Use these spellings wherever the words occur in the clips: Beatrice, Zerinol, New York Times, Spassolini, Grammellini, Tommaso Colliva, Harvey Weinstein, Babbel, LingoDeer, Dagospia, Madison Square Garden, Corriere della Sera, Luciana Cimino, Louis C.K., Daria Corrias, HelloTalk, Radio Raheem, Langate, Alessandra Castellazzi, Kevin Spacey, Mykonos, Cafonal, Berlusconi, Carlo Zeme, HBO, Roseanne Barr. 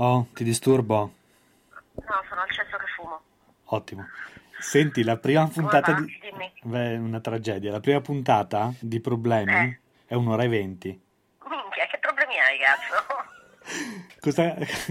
Oh, ti disturbo? No, sono al cesso che fumo. Ottimo. Senti, la prima puntata di... Dimmi. Beh, una tragedia. La prima puntata di Problemi è 1:20. Minchia, che problemi hai, cazzo?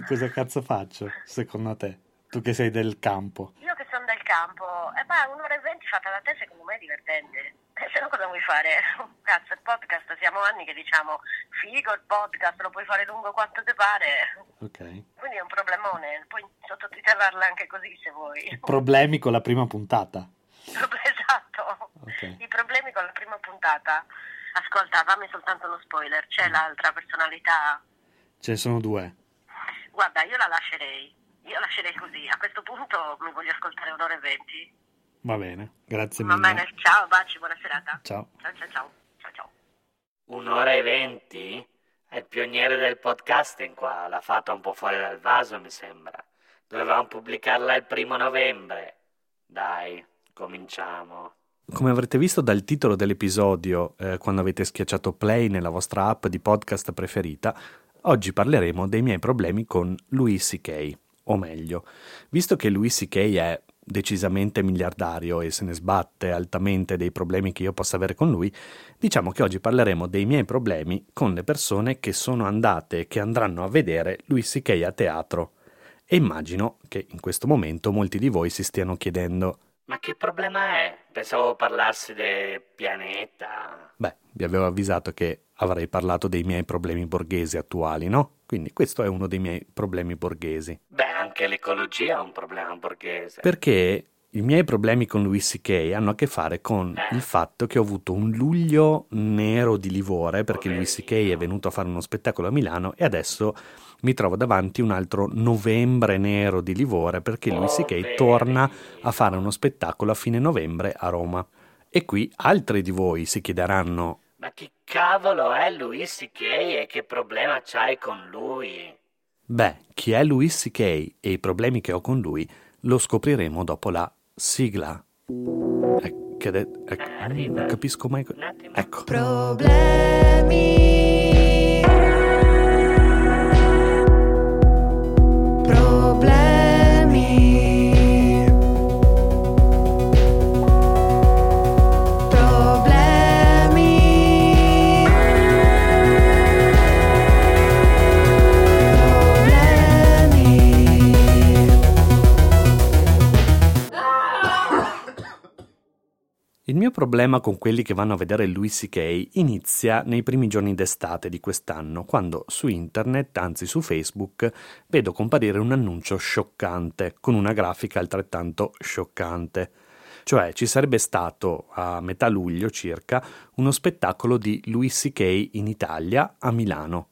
Cosa cazzo faccio, secondo te? Tu che sei del campo. Io che sono del campo. Ma 1:20 fatta da te, secondo me, è divertente. Se no cosa vuoi fare? Cazzo, il podcast, siamo anni che diciamo figo il podcast, lo puoi fare lungo quanto ti pare. Ok. Quindi è un problemone, puoi sottotitolarla anche così se vuoi. Problemi con la prima puntata. Esatto, okay. I problemi con la prima puntata. Ascolta, fammi soltanto uno spoiler, c'è l'altra personalità? Ce ne sono due. Guarda, io la lascerei così, a questo punto mi voglio ascoltare 1:20. Va bene, grazie mille. Va bene, ciao, baci, buona serata. Ciao. Ciao. 1:20? È il pioniere del podcasting qua, l'ha fatta un po' fuori dal vaso, mi sembra. Dovevamo pubblicarla il 1 novembre. Dai, cominciamo. Come avrete visto dal titolo dell'episodio, quando avete schiacciato play nella vostra app di podcast preferita, oggi parleremo dei miei problemi con Louis C.K. O meglio, visto che Louis C.K. è decisamente miliardario e se ne sbatte altamente dei problemi che io possa avere con lui, diciamo che oggi parleremo dei miei problemi con le persone che sono andate e che andranno a vedere Louis C.K. a teatro. E immagino che in questo momento molti di voi si stiano chiedendo: ma che problema è? Pensavo parlarsi del pianeta. Beh, vi avevo avvisato che avrei parlato dei miei problemi borghesi attuali, no? Quindi questo è uno dei miei problemi borghesi. Beh, anche l'ecologia è un problema borghese. Perché i miei problemi con Louis C.K. hanno a che fare con il fatto che ho avuto un luglio nero di livore, perché Louis C.K. è venuto a fare uno spettacolo a Milano e adesso mi trovo davanti un altro novembre nero di livore, perché Louis C.K. torna a fare uno spettacolo a fine novembre a Roma. E qui altri di voi si chiederanno: ma chi cavolo è Louis C.K. e che problema c'hai con lui? Beh, chi è Louis C.K. e i problemi che ho con lui lo scopriremo dopo la sigla. Non capisco mai. Ecco. Problemi. Il mio problema con quelli che vanno a vedere Louis C.K. inizia nei primi giorni d'estate di quest'anno, quando su internet, anzi su Facebook, vedo comparire un annuncio scioccante, con una grafica altrettanto scioccante. Cioè, ci sarebbe stato, a metà luglio circa, uno spettacolo di Louis C.K. in Italia, a Milano.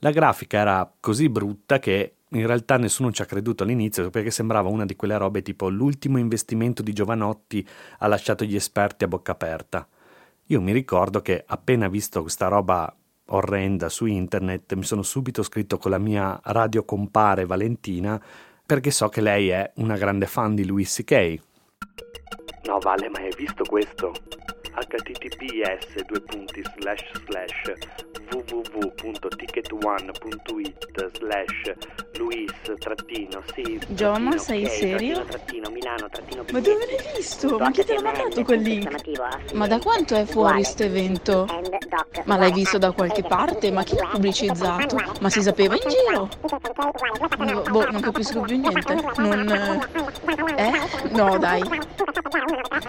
La grafica era così brutta che in realtà nessuno ci ha creduto all'inizio, perché sembrava una di quelle robe tipo l'ultimo investimento di Giovanotti ha lasciato gli esperti a bocca aperta. Io mi ricordo che appena visto questa roba orrenda su internet mi sono subito scritto con la mia radio compare Valentina, perché so che lei è una grande fan di Louis C.K. No Vale, ma hai visto questo? https://www.ticketone.it/luis-c Gioma, sei serio? Ma dove l'hai visto? Ma chi te l'ha mandato quel link? Ma da quanto è fuori sto evento? Ma l'hai visto da qualche parte? Ma chi l'ha pubblicizzato? Ma si sapeva in giro? Boh, non capisco più niente. No, dai.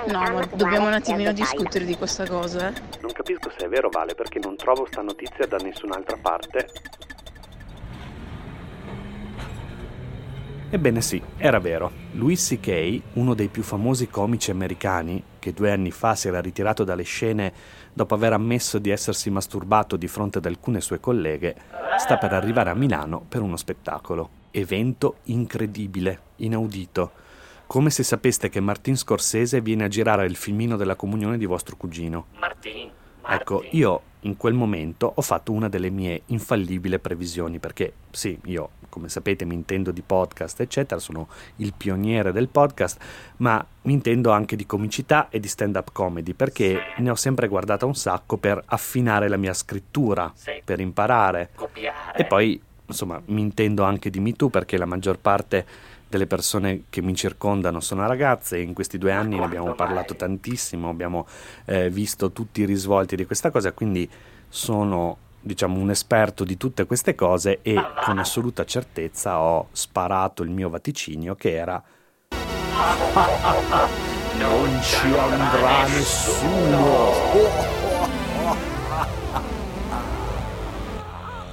No, ma dobbiamo un attimino discutere di questa cosa, eh? Non capisco se è vero, Vale, perché non trovo sta notizia da nessun'altra parte. Ebbene sì, era vero. Louis C.K., uno dei più famosi comici americani, che 2 anni fa si era ritirato dalle scene dopo aver ammesso di essersi masturbato di fronte ad alcune sue colleghe, sta per arrivare a Milano per uno spettacolo. Evento incredibile, inaudito. Come se sapeste che Martin Scorsese viene a girare il filmino della comunione di vostro cugino. Martin. Ecco, io in quel momento ho fatto una delle mie infallibili previsioni, perché sì, io, come sapete, mi intendo di podcast, eccetera, sono il pioniere del podcast, ma mi intendo anche di comicità e di stand-up comedy, perché sì, ne ho sempre guardata un sacco per affinare la mia scrittura, sì, per imparare, copiare. E poi, insomma, mi intendo anche di Me Too, perché la maggior parte delle persone che mi circondano sono ragazze, e in questi 2 anni ne abbiamo parlato tantissimo, abbiamo visto tutti i risvolti di questa cosa, quindi sono, diciamo, un esperto di tutte queste cose e con assoluta certezza ho sparato il mio vaticinio, che era: non ci andrà nessuno!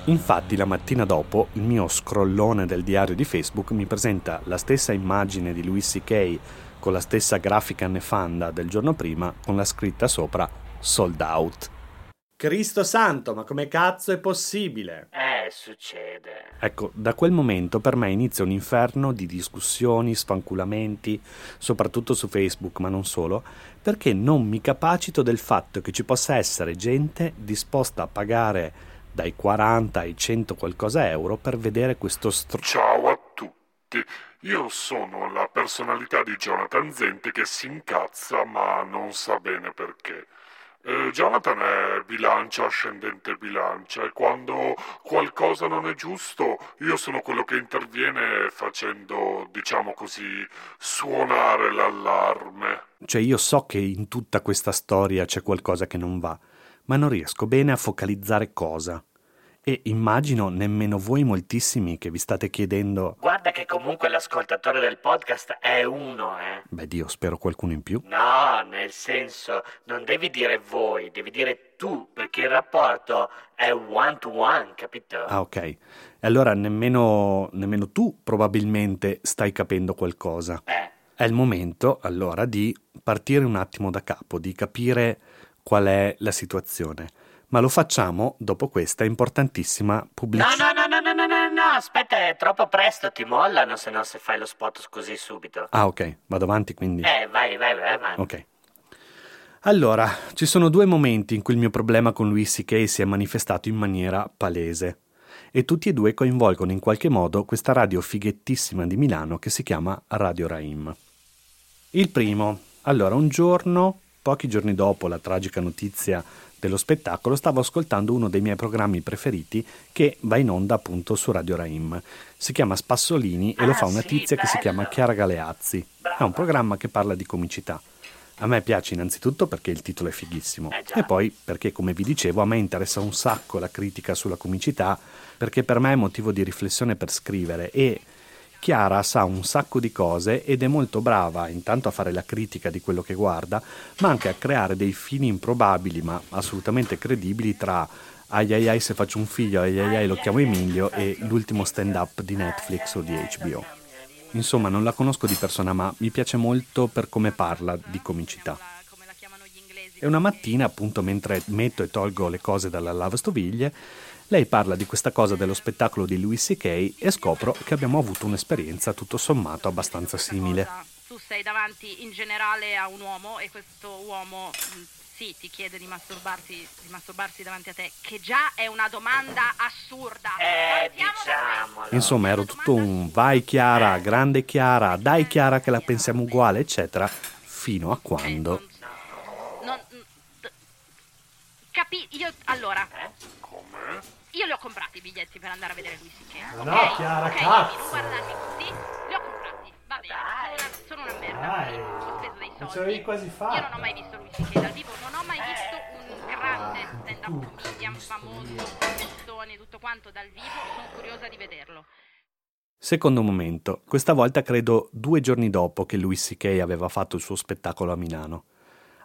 Infatti la mattina dopo il mio scrollone del diario di Facebook mi presenta la stessa immagine di Louis C.K. con la stessa grafica nefanda del giorno prima, con la scritta sopra sold out. Cristo santo, ma come cazzo è possibile? Succede. Ecco, da quel momento per me inizia un inferno di discussioni, sfanculamenti, soprattutto su Facebook, ma non solo, perché non mi capacito del fatto che ci possa essere gente disposta a pagare dai 40 ai 100 qualcosa euro per vedere questo Ciao a tutti, io sono la personalità di Jonathan Zenti che si incazza ma non sa bene perché. Jonathan è bilancia, ascendente bilancia, e quando qualcosa non è giusto io sono quello che interviene facendo, diciamo così, suonare l'allarme. Cioè, io so che in tutta questa storia c'è qualcosa che non va, ma non riesco bene a focalizzare cosa. E immagino nemmeno voi moltissimi che vi state chiedendo: guarda che comunque l'ascoltatore del podcast è uno, eh? Beh, Dio, spero qualcuno in più. No, nel senso, non devi dire voi, devi dire tu, perché il rapporto è one to one, capito? Ah, ok. E allora nemmeno tu probabilmente stai capendo qualcosa. È il momento, allora, di partire un attimo da capo, di capire qual è la situazione, ma lo facciamo dopo questa importantissima pubblicità. No, aspetta, è troppo presto, ti mollano se non se fai lo spot così subito. Ah, ok, vado avanti quindi. Vai avanti. Ok. Allora, ci sono 2 momenti in cui il mio problema con Louis C.K. si è manifestato in maniera palese, e tutti e 2 coinvolgono in qualche modo questa radio fighettissima di Milano che si chiama Radio Raheem. Il primo, allora, un giorno, pochi giorni dopo la tragica notizia dello spettacolo, stavo ascoltando uno dei miei programmi preferiti che va in onda appunto su Radio Raheem. Si chiama Spassolini e lo fa una tizia che si chiama Chiara Galeazzi. È un programma che parla di comicità. A me piace innanzitutto perché il titolo è fighissimo, e poi perché, come vi dicevo, a me interessa un sacco la critica sulla comicità, perché per me è motivo di riflessione per scrivere, e Chiara sa un sacco di cose ed è molto brava intanto a fare la critica di quello che guarda, ma anche a creare dei fini improbabili ma assolutamente credibili tra ai ai ai se faccio un figlio, ai ai ai lo chiamo Emilio e l'ultimo stand-up di Netflix o di HBO. Insomma, non la conosco di persona, ma mi piace molto per come parla di comicità. E una mattina, appunto, mentre metto e tolgo le cose dalla lavastoviglie, lei parla di questa cosa dello spettacolo di Louis C.K. e scopro che abbiamo avuto un'esperienza tutto sommato abbastanza simile. Tu sei davanti in generale a un uomo e questo uomo, sì, ti chiede di masturbarsi davanti a te, che già è una domanda assurda. Diciamolo. Insomma, ero tutto un vai Chiara, grande Chiara, dai Chiara che la pensiamo uguale, eccetera, fino a quando... Allora. Come? Io li ho comprati i biglietti per andare a vedere Louis C.K. No, okay? Chiara, okay, cazzo. Non guardarli così, li ho comprati. Va bene, sono una merda. Ho speso dei soldi. Ce l'hai quasi fatto. Io non ho mai visto Louis C.K. dal vivo, non ho mai visto un grande stand-up comedian famoso, Testone, tutto quanto dal vivo. Sono curiosa di vederlo. Secondo momento, questa volta credo 2 giorni dopo che Louis C.K. aveva fatto il suo spettacolo a Milano.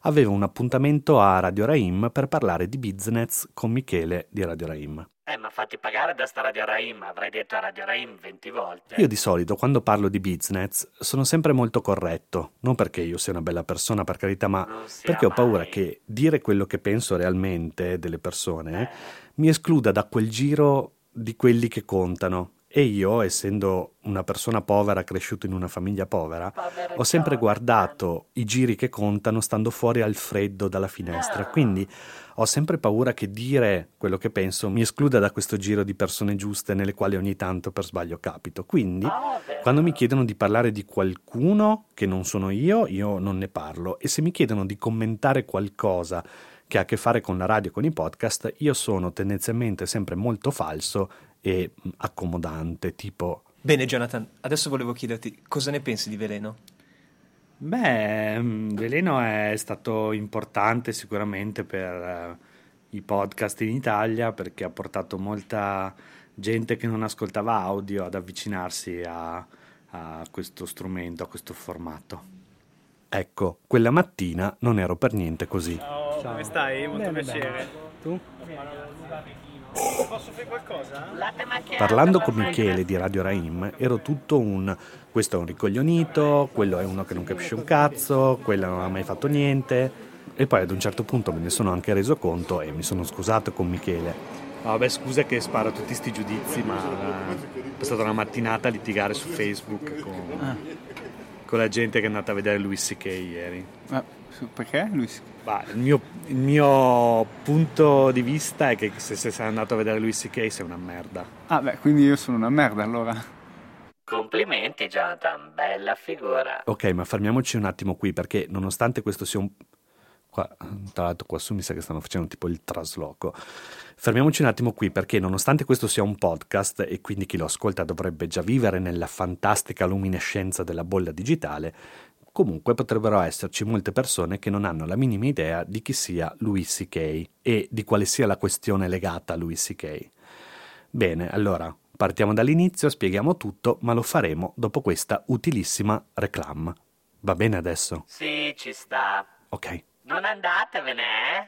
Aveva un appuntamento a Radio Raheem per parlare di business con Michele di Radio Raheem. Ma fatti pagare da sta Radio Raheem, avrei detto a Radio Raheem 20 volte. Io di solito quando parlo di business sono sempre molto corretto, non perché io sia una bella persona per carità, ma perché ho paura che dire quello che penso realmente delle persone mi escluda da quel giro di quelli che contano. E io, essendo una persona povera cresciuto in una famiglia povera, ho sempre guardato i giri che contano stando fuori al freddo dalla finestra, quindi ho sempre paura che dire quello che penso mi escluda da questo giro di persone giuste nelle quali ogni tanto per sbaglio capito. Quindi quando mi chiedono di parlare di qualcuno che non sono io non ne parlo, e se mi chiedono di commentare qualcosa che ha a che fare con la radio, con i podcast, io sono tendenzialmente sempre molto falso e accomodante, tipo... Bene Jonathan, adesso volevo chiederti cosa ne pensi di Veleno? Beh, Veleno è stato importante sicuramente per i podcast in Italia, perché ha portato molta gente che non ascoltava audio ad avvicinarsi a questo strumento, a questo formato. Ecco, quella mattina non ero per niente così. Ciao. Come stai? Molto bene, piacere. Bene. Tu? Posso fare qualcosa? Parlando con Michele di Radio Raheem ero tutto un questo è un ricoglionito, quello è uno che non capisce un cazzo, quello non ha mai fatto niente, e poi ad un certo punto me ne sono anche reso conto e mi sono scusato con Michele. Vabbè, scusa che sparo tutti sti giudizi, ma è stata una mattinata a litigare su Facebook con la gente che è andata a vedere Louis C.K. ieri. Perché Louis? Bah, il mio punto di vista è che se sei andato a vedere Louis C.K. sei una merda. Ah beh, quindi io sono una merda allora. Complimenti Jonathan, bella figura. Ok, ma fermiamoci un attimo qui, perché nonostante questo sia un... Qua, tra l'altro qua su mi sa che stanno facendo tipo il trasloco. Fermiamoci un attimo qui, perché nonostante questo sia un podcast e quindi chi lo ascolta dovrebbe già vivere nella fantastica luminescenza della bolla digitale, comunque potrebbero esserci molte persone che non hanno la minima idea di chi sia Louis C.K. e di quale sia la questione legata a Louis C.K. Bene, allora, partiamo dall'inizio, spieghiamo tutto, ma lo faremo dopo questa utilissima reclam. Va bene adesso? Sì, ci sta. Ok. Non andatevene, eh?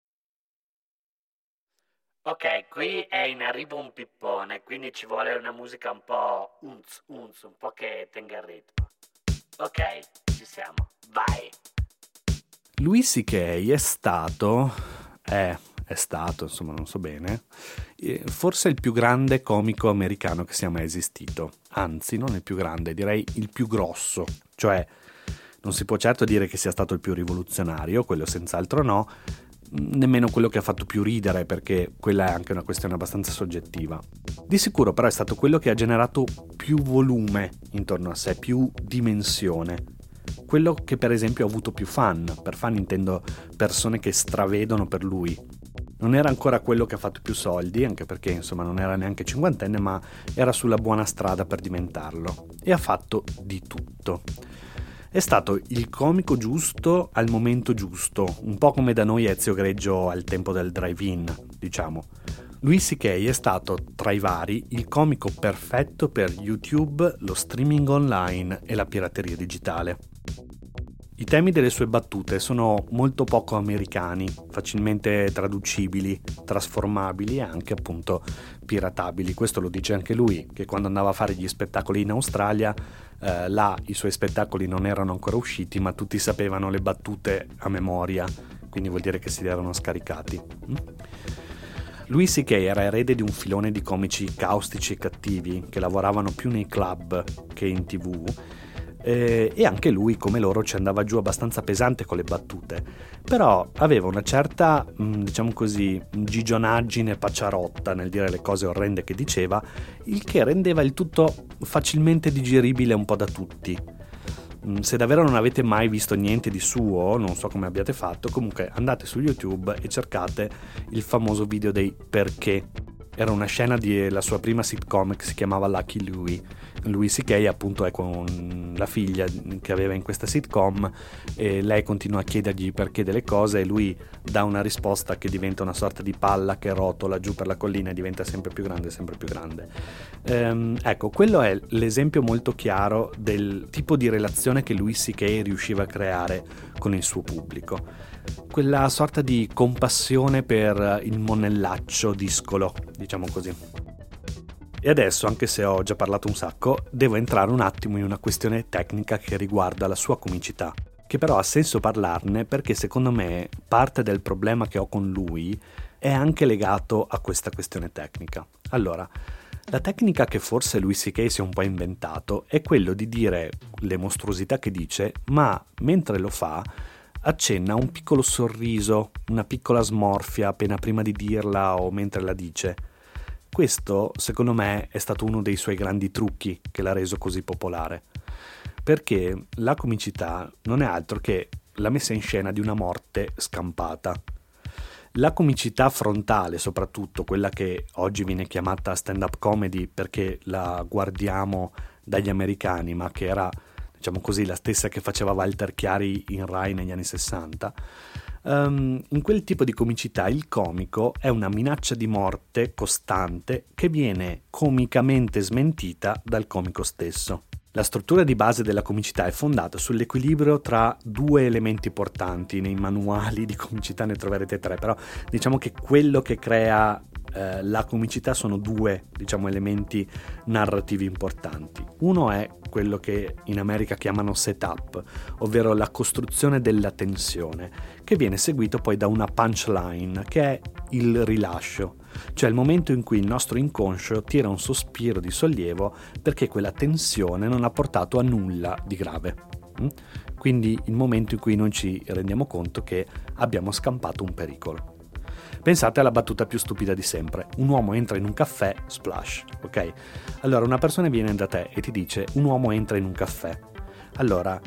Ok, qui è in arrivo un pippone, quindi ci vuole una musica un po' unz, un po' che tenga il ritmo. Ok, ci siamo, vai! Louis C.K. è stato, insomma non so bene, forse il più grande comico americano che sia mai esistito. Anzi, non il più grande, direi il più grosso, cioè non si può certo dire che sia stato il più rivoluzionario, quello senz'altro no, nemmeno quello che ha fatto più ridere, perché quella è anche una questione abbastanza soggettiva. Di sicuro però è stato quello che ha generato più volume intorno a sé, più dimensione, quello che per esempio ha avuto più fan. Per fan intendo persone che stravedono per lui. Non era ancora quello che ha fatto più soldi, anche perché insomma non era neanche cinquantenne, ma era sulla buona strada per diventarlo, e ha fatto di tutto. È stato il comico giusto al momento giusto, un po' come da noi Ezio Greggio al tempo del drive-in, diciamo. Louis C.K. è stato, tra i vari, il comico perfetto per YouTube, lo streaming online e la pirateria digitale. I temi delle sue battute sono molto poco americani, facilmente traducibili, trasformabili e anche appunto piratabili. Questo lo dice anche lui, che quando andava a fare gli spettacoli in Australia là i suoi spettacoli non erano ancora usciti, ma tutti sapevano le battute a memoria quindi vuol dire che si erano scaricati. Louis C.K. era erede di un filone di comici caustici e cattivi che lavoravano più nei club che in tv, e anche lui come loro ci andava giù abbastanza pesante con le battute, però aveva una certa, diciamo così, gigionaggine pacciarotta nel dire le cose orrende che diceva, il che rendeva il tutto facilmente digeribile un po' da tutti. Se davvero non avete mai visto niente di suo, non so come abbiate fatto, comunque andate su YouTube e cercate il famoso video dei perché. Era una scena della sua prima sitcom che si chiamava Lucky Louie. Louis C.K. appunto è con la figlia che aveva in questa sitcom e lei continua a chiedergli perché delle cose e lui dà una risposta che diventa una sorta di palla che rotola giù per la collina e diventa sempre più grande, sempre più grande. Ecco, quello è l'esempio molto chiaro del tipo di relazione che Louis C.K. riusciva a creare con il suo pubblico. Quella sorta di compassione per il monellaccio discolo, diciamo così. E adesso, anche se ho già parlato un sacco, devo entrare un attimo in una questione tecnica che riguarda la sua comicità, che però ha senso parlarne perché secondo me parte del problema che ho con lui è anche legato a questa questione tecnica. Allora, la tecnica che forse Louis C.K. si è un po' inventato è quello di dire le mostruosità che dice, ma mentre lo fa accenna un piccolo sorriso, una piccola smorfia appena prima di dirla o mentre la dice. Questo, secondo me, è stato uno dei suoi grandi trucchi che l'ha reso così popolare, perché la comicità non è altro che la messa in scena di una morte scampata. La comicità frontale, soprattutto quella che oggi viene chiamata stand-up comedy perché la guardiamo dagli americani, ma che era, diciamo così, la stessa che faceva Walter Chiari in Rai negli anni 60, in quel tipo di comicità il comico è una minaccia di morte costante che viene comicamente smentita dal comico stesso. La struttura di base della comicità è fondata sull'equilibrio tra due elementi importanti. Nei manuali di comicità ne troverete tre, però diciamo che quello che crea la comicità sono due, diciamo, elementi narrativi importanti. Uno è quello che in America chiamano setup, ovvero la costruzione della tensione, che viene seguito poi da una punchline, che è il rilascio, cioè il momento in cui il nostro inconscio tira un sospiro di sollievo perché quella tensione non ha portato a nulla di grave. Quindi il momento in cui noi ci rendiamo conto che abbiamo scampato un pericolo. Pensate alla battuta più stupida di sempre. Un uomo entra in un caffè, splash, ok? Allora una persona viene da te e ti dice un uomo entra in un caffè. Allora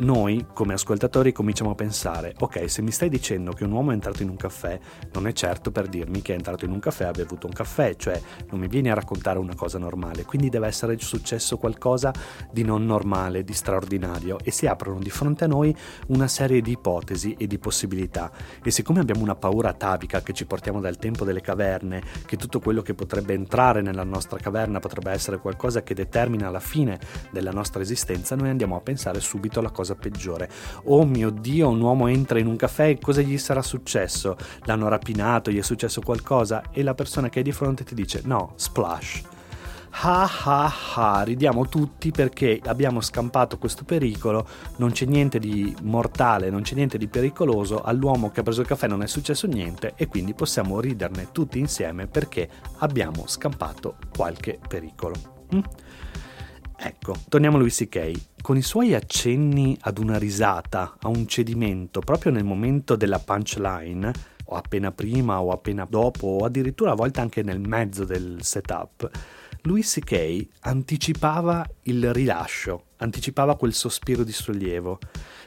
noi come ascoltatori cominciamo a pensare, ok, se mi stai dicendo che un uomo è entrato in un caffè non è certo per dirmi che è entrato in un caffè e ha bevuto un caffè, cioè non mi vieni a raccontare una cosa normale, quindi deve essere successo qualcosa di non normale, di straordinario, e si aprono di fronte a noi una serie di ipotesi e di possibilità, e siccome abbiamo una paura atavica che ci portiamo dal tempo delle caverne, che tutto quello che potrebbe entrare nella nostra caverna potrebbe essere qualcosa che determina la fine della nostra esistenza, noi andiamo a pensare subito alla cosa peggiore. Oh mio Dio, un uomo entra in un caffè, cosa gli sarà successo? L'hanno rapinato, gli è successo qualcosa? E la persona che è di fronte ti dice no, splash. Ha ha ha, ridiamo tutti perché abbiamo scampato questo pericolo, non c'è niente di mortale, non c'è niente di pericoloso, all'uomo che ha preso il caffè non è successo niente e quindi possiamo riderne tutti insieme perché abbiamo scampato qualche pericolo. Ecco, torniamo a Louis C.K. Con i suoi accenni ad una risata, a un cedimento, proprio nel momento della punchline, o appena prima o appena dopo, o addirittura a volte anche nel mezzo del setup, Louis C.K. anticipava il rilascio, anticipava quel sospiro di sollievo,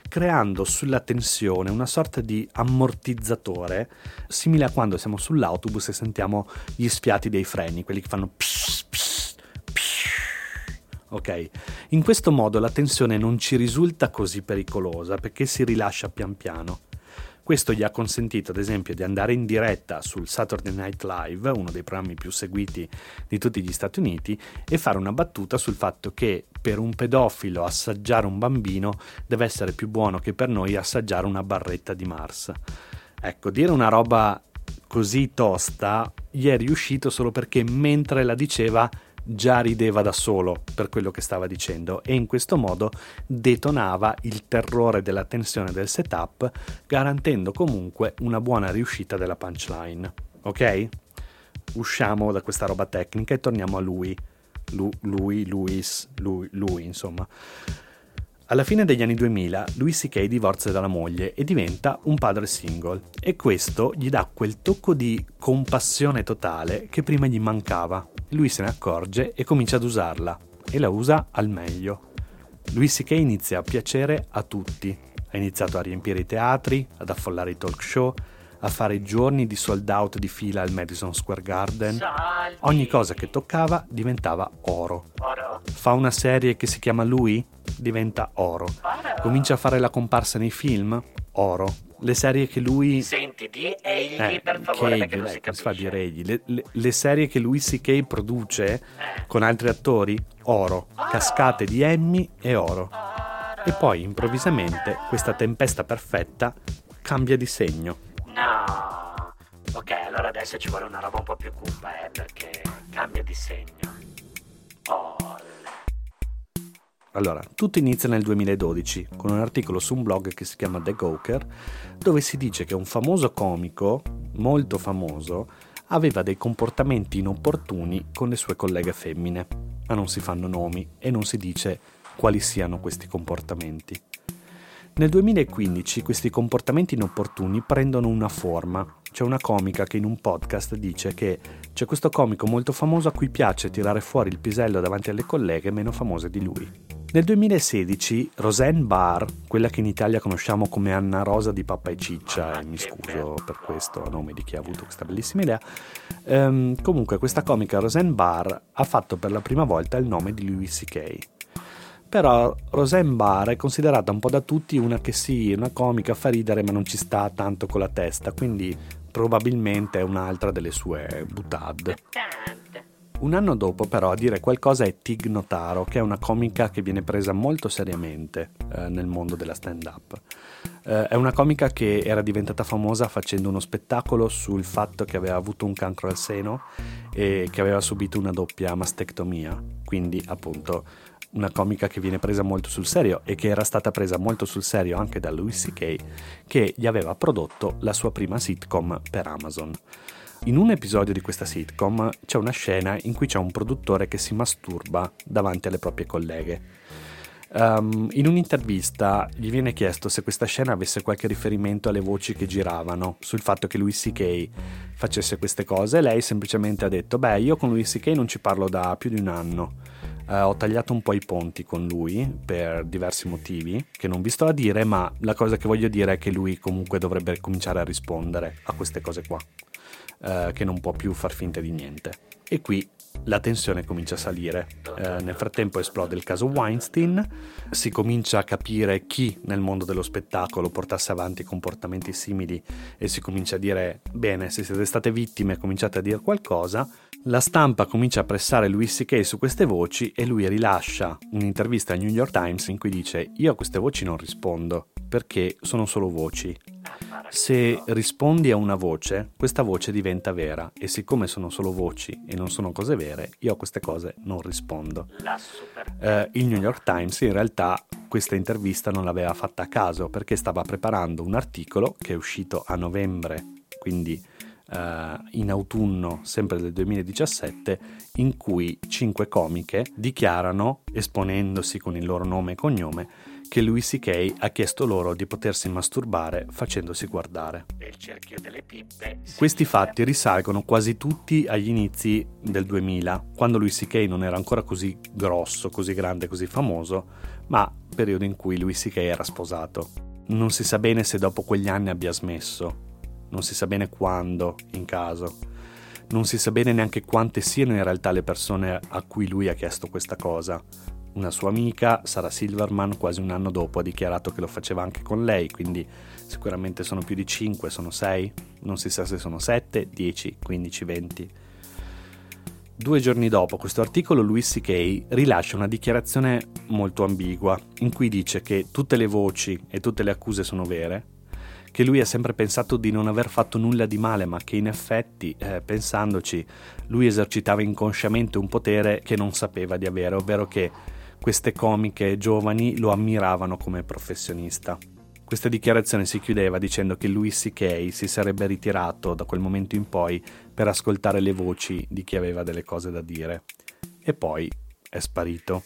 creando sulla tensione una sorta di ammortizzatore, simile a quando siamo sull'autobus e sentiamo gli sfiati dei freni, quelli che fanno psh, psh, psh. Ok, in questo modo la tensione non ci risulta così pericolosa perché si rilascia pian piano. Questo gli ha consentito ad esempio di andare in diretta sul Saturday Night Live, uno dei programmi più seguiti di tutti gli Stati Uniti, e fare una battuta sul fatto che per un pedofilo assaggiare un bambino deve essere più buono che per noi assaggiare una barretta di Mars. Ecco, dire una roba così tosta gli è riuscito solo perché mentre la diceva già rideva da solo per quello che stava dicendo, e in questo modo detonava il terrore della tensione del setup, garantendo comunque una buona riuscita della punchline. Ok? Usciamo da questa roba tecnica e torniamo a lui, insomma. Alla fine degli anni 2000, Louis C.K. divorzia dalla moglie e diventa un padre single, e questo gli dà quel tocco di compassione totale che prima gli mancava. Lui se ne accorge e comincia ad usarla, e la usa al meglio. Louis C.K. inizia a piacere a tutti, ha iniziato a riempire i teatri, ad affollare i talk show, a fare i giorni di sold out di fila al Madison Square Garden. Ogni cosa che toccava diventava oro. Fa una serie che si chiama Lui? Diventa oro. Comincia a fare la comparsa nei film? Oro. Le serie che lui... Senti, di egli, per favore, perché non si capisce. Si fa dire egli. Le serie che Louis C.K. produce con altri attori? Oro. Cascate di Emmy e oro. E poi, improvvisamente, questa tempesta perfetta cambia di segno. No, ok, allora adesso ci vuole una roba un po' più cupa, perché cambia di segno. Allora, tutto inizia nel 2012 con un articolo su un blog che si chiama The Gawker, dove si dice che un famoso comico, molto famoso, aveva dei comportamenti inopportuni con le sue colleghe femmine, ma non si fanno nomi e non si dice quali siano questi comportamenti. Nel 2015 questi comportamenti inopportuni prendono una forma. C'è una comica che in un podcast dice che c'è questo comico molto famoso a cui piace tirare fuori il pisello davanti alle colleghe meno famose di lui. Nel 2016 Roseanne Barr, quella che in Italia conosciamo come Anna Rosa di Pappa e Ciccia, e mi scuso per questo a nome di chi ha avuto questa bellissima idea, comunque questa comica Roseanne Barr ha fatto per la prima volta il nome di Louis C.K. Però Roseanne Barr è considerata un po' da tutti una che sì, è una comica, fa ridere ma non ci sta tanto con la testa, quindi probabilmente è un'altra delle sue butade. Un anno dopo però a dire qualcosa è Tig Notaro, che è una comica che viene presa molto seriamente nel mondo della stand-up. È una comica che era diventata famosa facendo uno spettacolo sul fatto che aveva avuto un cancro al seno e che aveva subito una doppia mastectomia, quindi appunto... una comica che viene presa molto sul serio e che era stata presa molto sul serio anche da Louis C.K., che gli aveva prodotto la sua prima sitcom per Amazon. In un episodio di questa sitcom c'è una scena in cui c'è un produttore che si masturba davanti alle proprie colleghe. In un'intervista gli viene chiesto se questa scena avesse qualche riferimento alle voci che giravano sul fatto che Louis C.K. facesse queste cose, e lei semplicemente ha detto: beh, io con Louis C.K. non ci parlo da più di un anno. Ho tagliato un po' i ponti con lui per diversi motivi che non vi sto a dire, ma la cosa che voglio dire è che lui comunque dovrebbe cominciare a rispondere a queste cose qua, che non può più far finta di niente. E qui la tensione comincia a salire. Nel frattempo esplode il caso Weinstein, si comincia a capire chi nel mondo dello spettacolo portasse avanti comportamenti simili e si comincia a dire: bene, se siete state vittime cominciate a dire qualcosa. La stampa comincia a pressare Louis C.K. su queste voci e lui rilascia un'intervista al New York Times in cui dice: io a queste voci non rispondo perché sono solo voci. Se rispondi a una voce, questa voce diventa vera, e siccome sono solo voci e non sono cose vere, io a queste cose non rispondo. Il New York Times in realtà questa intervista non l'aveva fatta a caso, perché stava preparando un articolo che è uscito a novembre, quindi in autunno sempre del 2017, in cui 5 comiche dichiarano, esponendosi con il loro nome e cognome, che Louis C.K. ha chiesto loro di potersi masturbare facendosi guardare. Il cerchio delle pippe. Questi fatti risalgono quasi tutti agli inizi del 2000, quando Louis C.K. non era ancora così grosso, così grande, così famoso, ma periodo in cui Louis C.K. era sposato. Non si sa bene se dopo quegli anni abbia smesso. Non si sa bene quando, in caso. Non si sa bene neanche quante siano in realtà le persone a cui lui ha chiesto questa cosa. Una sua amica, Sara Silverman, quasi un anno dopo ha dichiarato che lo faceva anche con lei, quindi sicuramente sono più di 5, sono 6, non si sa se sono 7, 10, 15, 20. 2 giorni dopo questo articolo Louis C.K. rilascia una dichiarazione molto ambigua, in cui dice che tutte le voci e tutte le accuse sono vere, che lui ha sempre pensato di non aver fatto nulla di male, ma che in effetti, pensandoci, lui esercitava inconsciamente un potere che non sapeva di avere, ovvero che queste comiche giovani lo ammiravano come professionista. Questa dichiarazione si chiudeva dicendo che Louis C.K. si sarebbe ritirato da quel momento in poi per ascoltare le voci di chi aveva delle cose da dire. E poi è sparito.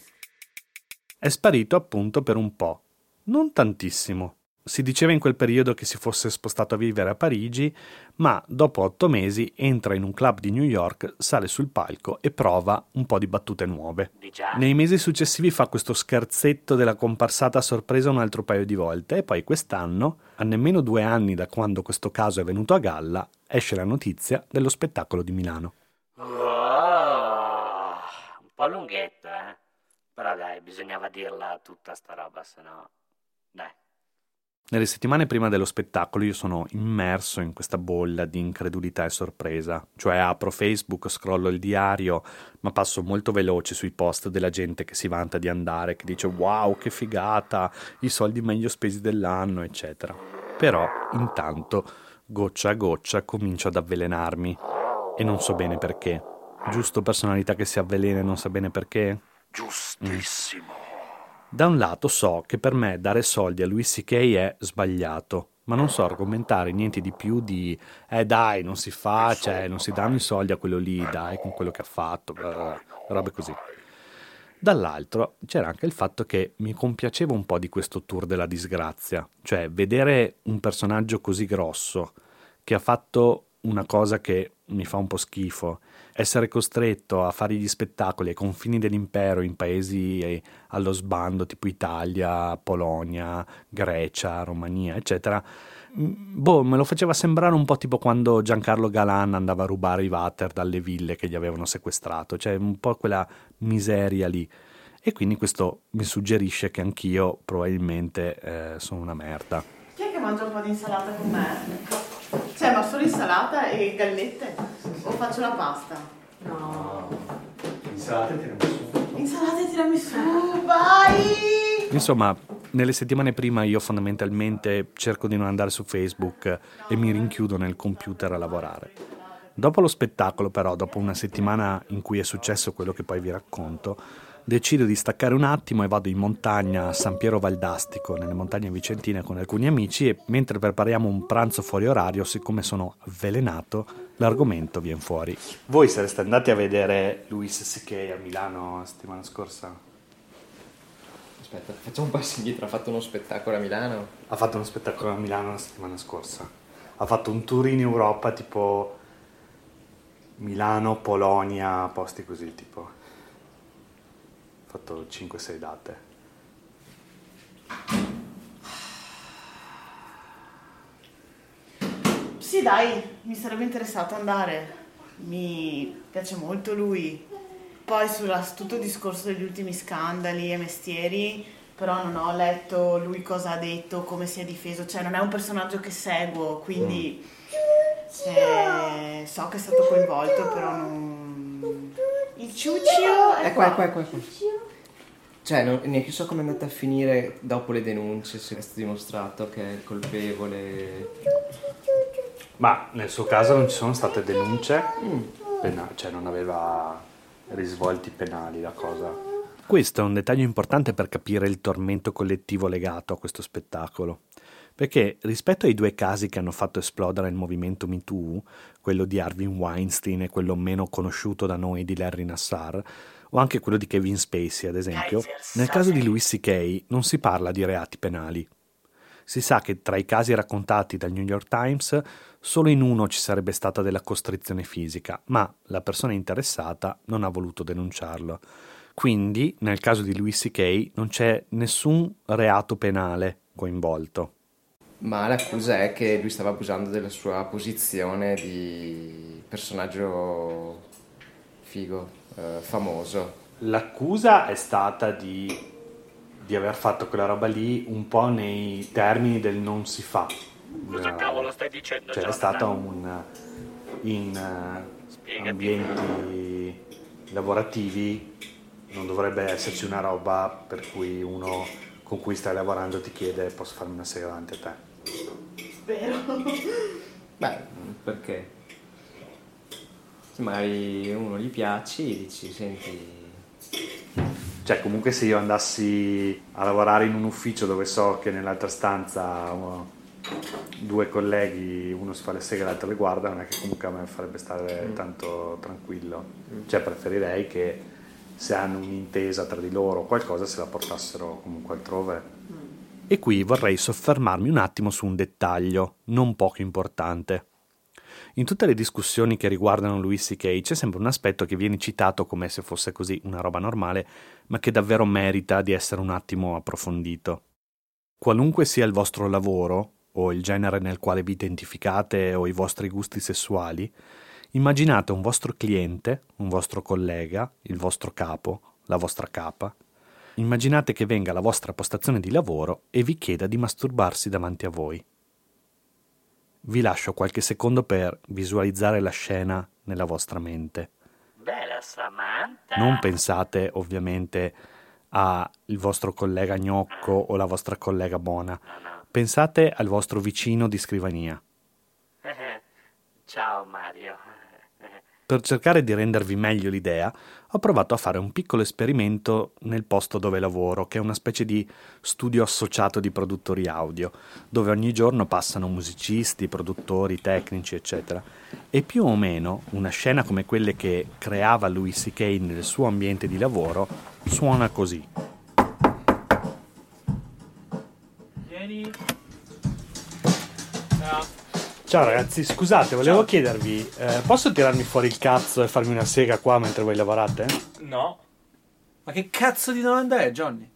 È sparito appunto per un po', non tantissimo. Si diceva in quel periodo che si fosse spostato a vivere a Parigi, ma dopo 8 mesi entra in un club di New York, sale sul palco e prova un po' di battute nuove. Nei mesi successivi fa questo scherzetto della comparsata a sorpresa un altro paio di volte e poi quest'anno, a nemmeno 2 anni da quando questo caso è venuto a galla, esce la notizia dello spettacolo di Milano. Oh, un po' lunghetto, eh? Però dai, bisognava dirla tutta sta roba, sennò... Dai. Nelle settimane prima dello spettacolo io sono immerso in questa bolla di incredulità e sorpresa. Cioè apro Facebook, scrollo il diario, ma passo molto veloce sui post della gente che si vanta di andare, che dice wow, che figata, i soldi meglio spesi dell'anno, eccetera. Però, intanto, goccia a goccia comincio ad avvelenarmi. E non so bene perché. Giusto personalità che si avvelena e non sa bene perché? Giustissimo. Da un lato so che per me dare soldi a Louis C.K. è sbagliato, ma non so argomentare niente di più di dai, non si fa, cioè non si danno i soldi a quello lì, dai, con quello che ha fatto, robe così. Dall'altro c'era anche il fatto che mi compiacevo un po' di questo tour della disgrazia, cioè vedere un personaggio così grosso che ha fatto una cosa che mi fa un po' schifo, essere costretto a fare gli spettacoli ai confini dell'impero in paesi allo sbando tipo Italia, Polonia, Grecia, Romania, eccetera. Boh, me lo faceva sembrare un po' tipo quando Giancarlo Galan andava a rubare i water dalle ville che gli avevano sequestrato, cioè un po' quella miseria lì. E quindi questo mi suggerisce che anch'io probabilmente sono una merda. Chi è che mangia un po' di insalata con me? Cioè, ma solo insalata e gallette? O faccio la pasta? No. Insalata e tiramisù. Insalata e tiramisù, vai! Insomma, nelle settimane prima io fondamentalmente cerco di non andare su Facebook e mi rinchiudo nel computer a lavorare. Dopo lo spettacolo, però, dopo una settimana in cui è successo quello che poi vi racconto, decido di staccare un attimo e vado in montagna a San Piero Valdastico, nelle montagne vicentine, con alcuni amici e mentre prepariamo un pranzo fuori orario, siccome sono avvelenato, l'argomento viene fuori. Voi sareste andati a vedere Louis C.K. a Milano la settimana scorsa? Aspetta, facciamo un passo indietro, ha fatto uno spettacolo a Milano? Ha fatto uno spettacolo a Milano la settimana scorsa. Ha fatto un tour in Europa tipo Milano, Polonia, posti così tipo... Ho fatto 5-6 date. Sì, dai, mi sarebbe interessato andare. Mi piace molto lui. Poi tutto il discorso degli ultimi scandali e mestieri, però non ho letto lui cosa ha detto, come si è difeso. Cioè, non è un personaggio che seguo, quindi so che è stato coinvolto, però non... Il ciuccio è qua. Cioè, neanche so come è andata a finire dopo le denunce, se è stato dimostrato che è il colpevole. Ma nel suo caso non ci sono state denunce, cioè non aveva risvolti penali la cosa. Questo è un dettaglio importante per capire il tormento collettivo legato a questo spettacolo. Perché rispetto ai 2 casi che hanno fatto esplodere il movimento Me Too, quello di Harvey Weinstein e quello meno conosciuto da noi di Larry Nassar, o anche quello di Kevin Spacey, ad esempio, nel caso di Louis C.K. non si parla di reati penali. Si sa che tra i casi raccontati dal New York Times solo in uno ci sarebbe stata della costrizione fisica, ma la persona interessata non ha voluto denunciarlo. Quindi, nel caso di Louis C.K. non c'è nessun reato penale coinvolto. Ma l'accusa è che lui stava abusando della sua posizione di personaggio figo, famoso. L'accusa è stata di aver fatto quella roba lì un po' nei termini del non si fa. Cosa cavolo stai dicendo? C'era stato in ambienti lavorativi non dovrebbe esserci una roba per cui uno con cui stai lavorando ti chiede posso farmi una sega davanti a te. Spero. Beh, perché? Se magari uno gli piaci e dici, senti... Cioè, comunque se io andassi a lavorare in un ufficio dove so che nell'altra stanza due colleghi, uno si fa le seghe e l'altro le guarda, non è che comunque a me farebbe stare tanto tranquillo. Cioè, preferirei che se hanno un'intesa tra di loro qualcosa se la portassero comunque altrove. E qui vorrei soffermarmi un attimo su un dettaglio, non poco importante. In tutte le discussioni che riguardano Louis C.K. c'è sempre un aspetto che viene citato come se fosse così una roba normale, ma che davvero merita di essere un attimo approfondito. Qualunque sia il vostro lavoro, o il genere nel quale vi identificate, o i vostri gusti sessuali, immaginate un vostro cliente, un vostro collega, il vostro capo, la vostra capa. Immaginate che venga alla vostra postazione di lavoro e vi chieda di masturbarsi davanti a voi. Vi lascio qualche secondo per visualizzare la scena nella vostra mente. Bella Samantha! Non pensate ovviamente al vostro collega gnocco o la vostra collega buona. Pensate al vostro vicino di scrivania. Ciao Mario. Per cercare di rendervi meglio l'idea, ho provato a fare un piccolo esperimento nel posto dove lavoro, che è una specie di studio associato di produttori audio, dove ogni giorno passano musicisti, produttori, tecnici, eccetera. E più o meno una scena come quelle che creava Louis C.K. nel suo ambiente di lavoro suona così. Vieni. Ciao. Ciao ragazzi, scusate, volevo chiedervi, posso tirarmi fuori il cazzo e farmi una sega qua mentre voi lavorate? No. Ma che cazzo di domanda è, Johnny?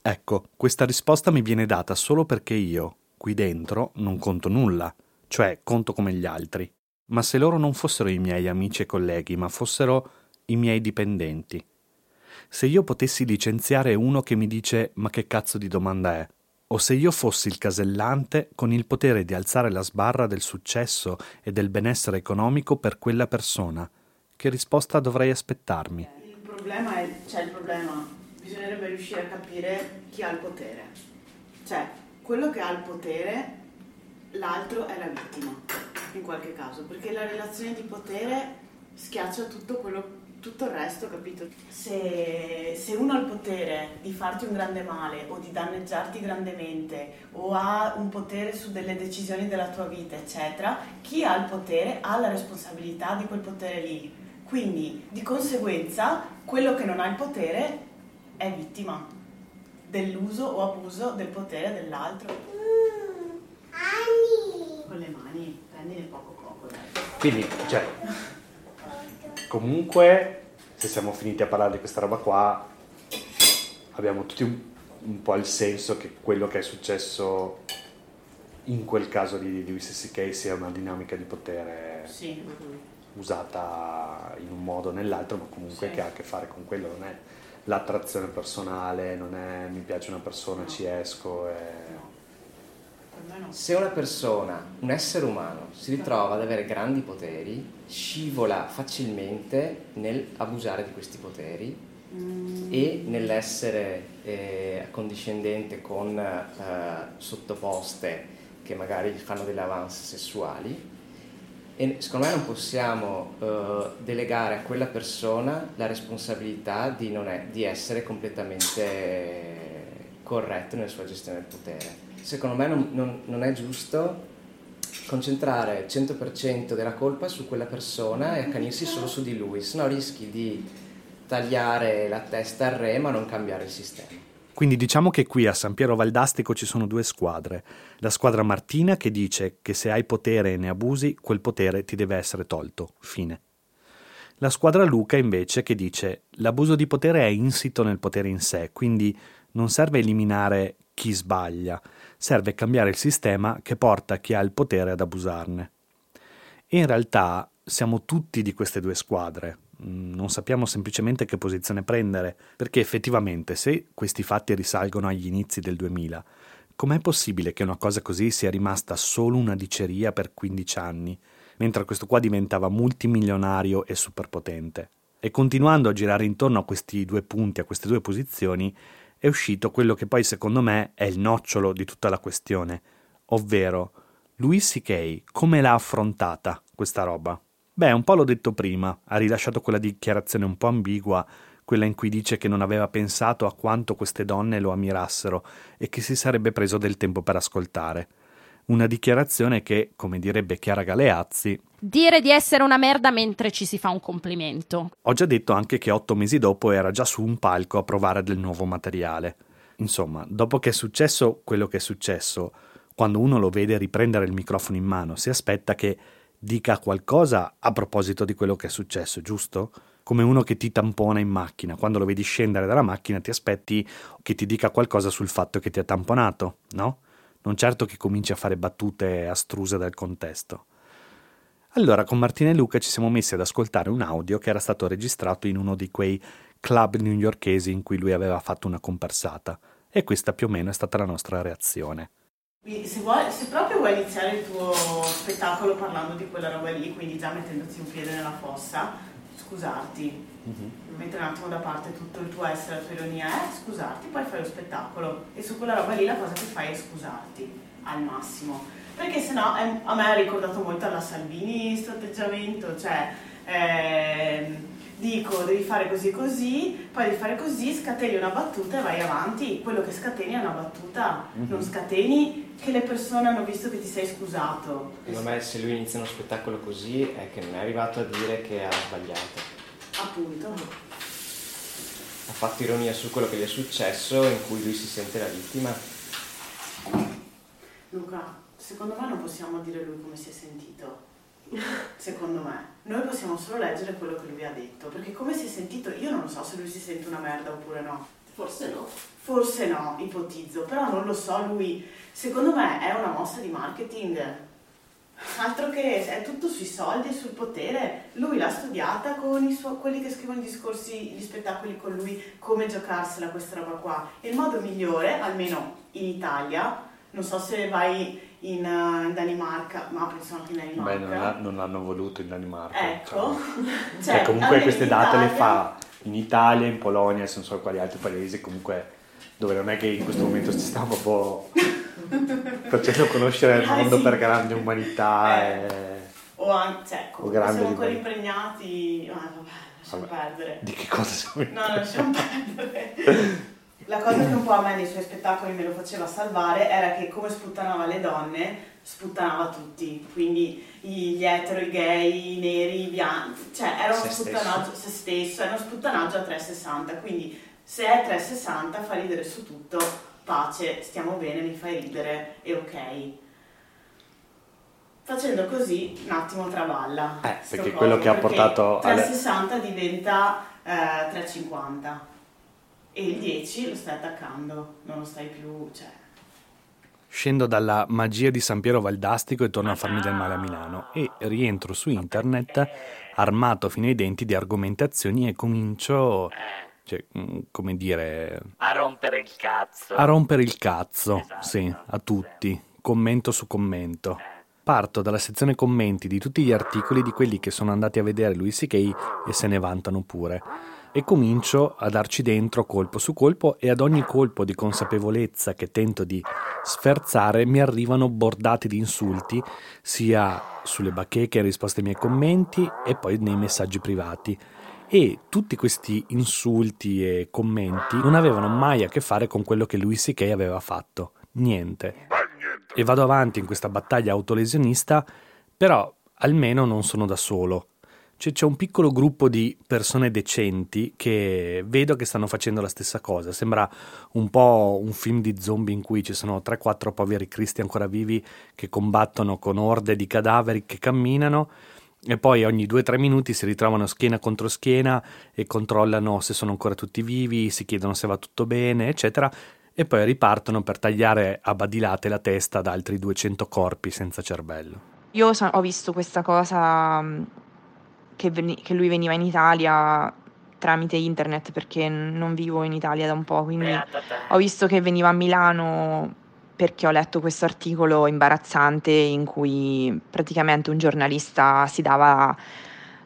Ecco, questa risposta mi viene data solo perché io, qui dentro, non conto nulla, cioè conto come gli altri. Ma se loro non fossero i miei amici e colleghi, ma fossero i miei dipendenti. Se io potessi licenziare uno che mi dice «ma che cazzo di domanda è?», o se io fossi il casellante con il potere di alzare la sbarra del successo e del benessere economico per quella persona, che risposta dovrei aspettarmi? Il problema è, bisognerebbe riuscire a capire chi ha il potere. Cioè, quello che ha il potere, l'altro è la vittima, in qualche caso, perché la relazione di potere schiaccia tutto quello, tutto il resto, capito? Se uno ha il potere di farti un grande male o di danneggiarti grandemente o ha un potere su delle decisioni della tua vita, eccetera, chi ha il potere ha la responsabilità di quel potere lì. Quindi, di conseguenza, quello che non ha il potere è vittima dell'uso o abuso del potere dell'altro. Con le mani, prendine poco dai. Quindi, cioè... Comunque, se siamo finiti a parlare di questa roba qua, abbiamo tutti un po' il senso che quello che è successo in quel caso di Louis C.K. sia una dinamica di potere usata in un modo o nell'altro, ma comunque che ha a che fare con quello, non è l'attrazione personale, non è mi piace una persona, ci esco. Se una persona, un essere umano, si ritrova ad avere grandi poteri, scivola facilmente nell'abusare di questi poteri e nell'essere accondiscendente con sottoposte che magari gli fanno delle avance sessuali, e secondo me non possiamo delegare a quella persona la responsabilità di essere completamente corretto nella sua gestione del potere. Secondo me non è giusto concentrare il 100% della colpa su quella persona e accanirsi solo su di lui, sennò rischi di tagliare la testa al re ma non cambiare il sistema. Quindi diciamo che qui a San Piero Valdastico ci sono due squadre. La squadra Martina che dice che se hai potere e ne abusi, quel potere ti deve essere tolto. Fine. La squadra Luca invece che dice l'abuso di potere è insito nel potere in sé, quindi non serve eliminare chi sbaglia, serve cambiare il sistema che porta chi ha il potere ad abusarne. E in realtà siamo tutti di queste due squadre, non sappiamo semplicemente che posizione prendere, perché effettivamente se questi fatti risalgono agli inizi del 2000, com'è possibile che una cosa così sia rimasta solo una diceria per 15 anni, mentre questo qua diventava multimilionario e superpotente? E continuando a girare intorno a questi due punti, a queste due posizioni, è uscito quello che poi secondo me è il nocciolo di tutta la questione, ovvero Louis C.K. come l'ha affrontata questa roba? Beh, un po' l'ho detto prima, ha rilasciato quella dichiarazione un po' ambigua, quella in cui dice che non aveva pensato a quanto queste donne lo ammirassero e che si sarebbe preso del tempo per ascoltare. Una dichiarazione che, come direbbe Chiara Galeazzi, dire di essere una merda mentre ci si fa un complimento. Ho già detto anche che 8 mesi dopo era già su un palco a provare del nuovo materiale. Insomma, dopo che è successo quello che è successo, quando uno lo vede riprendere il microfono in mano, si aspetta che dica qualcosa a proposito di quello che è successo, giusto? Come uno che ti tampona in macchina, quando lo vedi scendere dalla macchina ti aspetti che ti dica qualcosa sul fatto che ti ha tamponato, no? Non certo che cominci a fare battute astruse dal contesto. Allora, con Martina e Luca ci siamo messi ad ascoltare un audio che era stato registrato in uno di quei club newyorkesi in cui lui aveva fatto una comparsata, e questa più o meno è stata la nostra reazione. Se proprio vuoi iniziare il tuo spettacolo parlando di quella roba lì, quindi già mettendosi un piede nella fossa, scusarti, mettere un attimo da parte tutto il tuo essere, la tua ironia, scusarti, poi fai lo spettacolo, e su quella roba lì la cosa che fai è scusarti al massimo, perché sennò a me ha ricordato molto alla Salvini questo atteggiamento, cioè dico devi fare così così, poi devi fare così, scateni una battuta e vai avanti, quello che scateni è una battuta, non scateni che le persone hanno visto che ti sei scusato. Secondo me se lui inizia uno spettacolo così è che non è arrivato a dire che ha sbagliato. Appunto. Ha fatto ironia su quello che gli è successo, in cui lui si sente la vittima. Luca, secondo me non possiamo dire lui come si è sentito. Secondo me, noi possiamo solo leggere quello che lui ha detto, perché come si è sentito io non lo so se lui si sente una merda oppure no. Forse no, ipotizzo, però non lo so lui. Secondo me è una mossa di marketing, altro che è tutto sui soldi e sul potere. Lui l'ha studiata con quelli che scrivono i discorsi, gli spettacoli con lui, come giocarsela questa roba qua. E il modo migliore, almeno in Italia, non so se vai in Danimarca, ma penso anche in Danimarca. Beh, non l'hanno voluto in Danimarca. Ecco. Cioè comunque queste date le fa in Italia, in Polonia, se non so quali altri paesi, comunque dove non è che in questo momento si sta un po' facendo conoscere il mondo per grande umanità o anche, cioè, o grande siamo ancora impregnati. Vabbè, perdere. Di che cosa siamo impregnati? No, lasciamo perdere. La cosa che un po' a me nei suoi spettacoli me lo faceva salvare era che come sputtanava le donne, sputtanava tutti, quindi gli etero, i gay, i neri, i bianchi, cioè era uno sputtanaggio se stesso, era uno sputtanaggio a 360, quindi se è 360 fa ridere su tutto, pace, stiamo bene, mi fai ridere, è ok. Facendo così un attimo traballa. Perché quello che ha portato... 360 diventa 350. E il 10 lo stai attaccando, non lo stai più, cioè... Scendo dalla magia di San Piero Valdastico e torno a farmi del male a Milano e rientro su internet armato fino ai denti di argomentazioni e comincio, cioè, come dire... A rompere il cazzo. A rompere il cazzo, esatto, sì, a tutti, commento su commento. Parto dalla sezione commenti di tutti gli articoli di quelli che sono andati a vedere Louis C.K. e se ne vantano pure. E comincio a darci dentro colpo su colpo, e ad ogni colpo di consapevolezza che tento di sferzare mi arrivano bordate di insulti, sia sulle bacheche in risposta ai miei commenti e poi nei messaggi privati. E tutti questi insulti e commenti non avevano mai a che fare con quello che Louis C.K. aveva fatto. Niente. E vado avanti in questa battaglia autolesionista, però almeno non sono da solo. C'è un piccolo gruppo di persone decenti che vedo che stanno facendo la stessa cosa. Sembra un po' un film di zombie in cui ci sono 3-4 poveri cristi ancora vivi che combattono con orde di cadaveri che camminano, e poi ogni 2-3 minuti si ritrovano schiena contro schiena e controllano se sono ancora tutti vivi, si chiedono se va tutto bene, eccetera, e poi ripartono per tagliare a badilate la testa ad altri 200 corpi senza cervello. Io ho visto questa cosa... che lui veniva in Italia tramite internet, perché non vivo in Italia da un po', quindi ho visto che veniva a Milano perché ho letto questo articolo imbarazzante in cui praticamente un giornalista si dava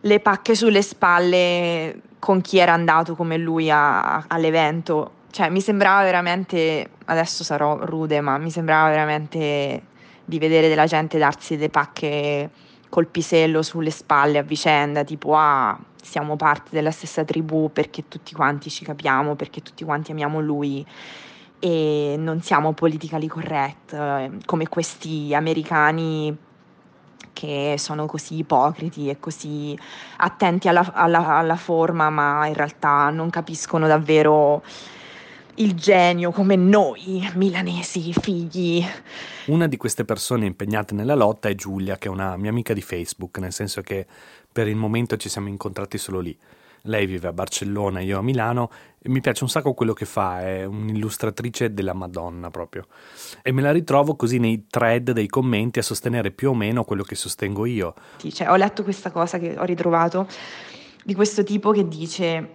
le pacche sulle spalle con chi era andato come lui all'evento. Cioè mi sembrava veramente, adesso sarò rude, ma mi sembrava veramente di vedere della gente darsi delle pacche col pisello sulle spalle a vicenda, tipo ah, siamo parte della stessa tribù perché tutti quanti ci capiamo, perché tutti quanti amiamo lui e non siamo politically correct, come questi americani che sono così ipocriti e così attenti alla forma, ma in realtà non capiscono davvero il genio come noi, milanesi, figli. Una di queste persone impegnate nella lotta è Giulia, che è una mia amica di Facebook, nel senso che per il momento ci siamo incontrati solo lì. Lei vive a Barcellona, io a Milano, e mi piace un sacco quello che fa, è un'illustratrice della Madonna proprio. E me la ritrovo così nei thread dei commenti a sostenere più o meno quello che sostengo io. Sì, cioè, ho letto questa cosa che ho ritrovato di questo tipo che dice,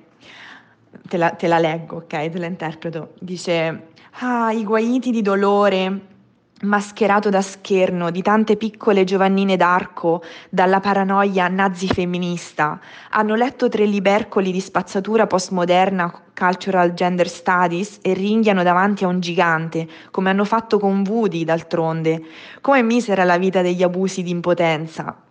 te la leggo, ok? Te la interpreto. Dice, ah, i guaiti di dolore, mascherato da scherno di tante piccole Giovannine d'Arco dalla paranoia nazifemminista, hanno letto 3 libercoli di spazzatura postmoderna cultural gender studies e ringhiano davanti a un gigante, come hanno fatto con Woody d'altronde. Come misera la vita degli abusi di impotenza.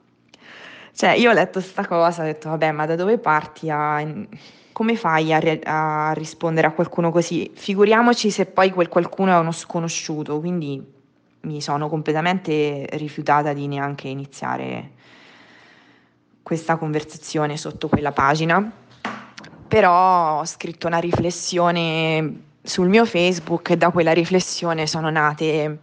Cioè, io ho letto sta cosa, ho detto vabbè, ma da dove parti a... Come fai a rispondere a qualcuno così? Figuriamoci se poi quel qualcuno è uno sconosciuto, quindi... Mi sono completamente rifiutata di neanche iniziare questa conversazione sotto quella pagina, però ho scritto una riflessione sul mio Facebook e da quella riflessione sono nate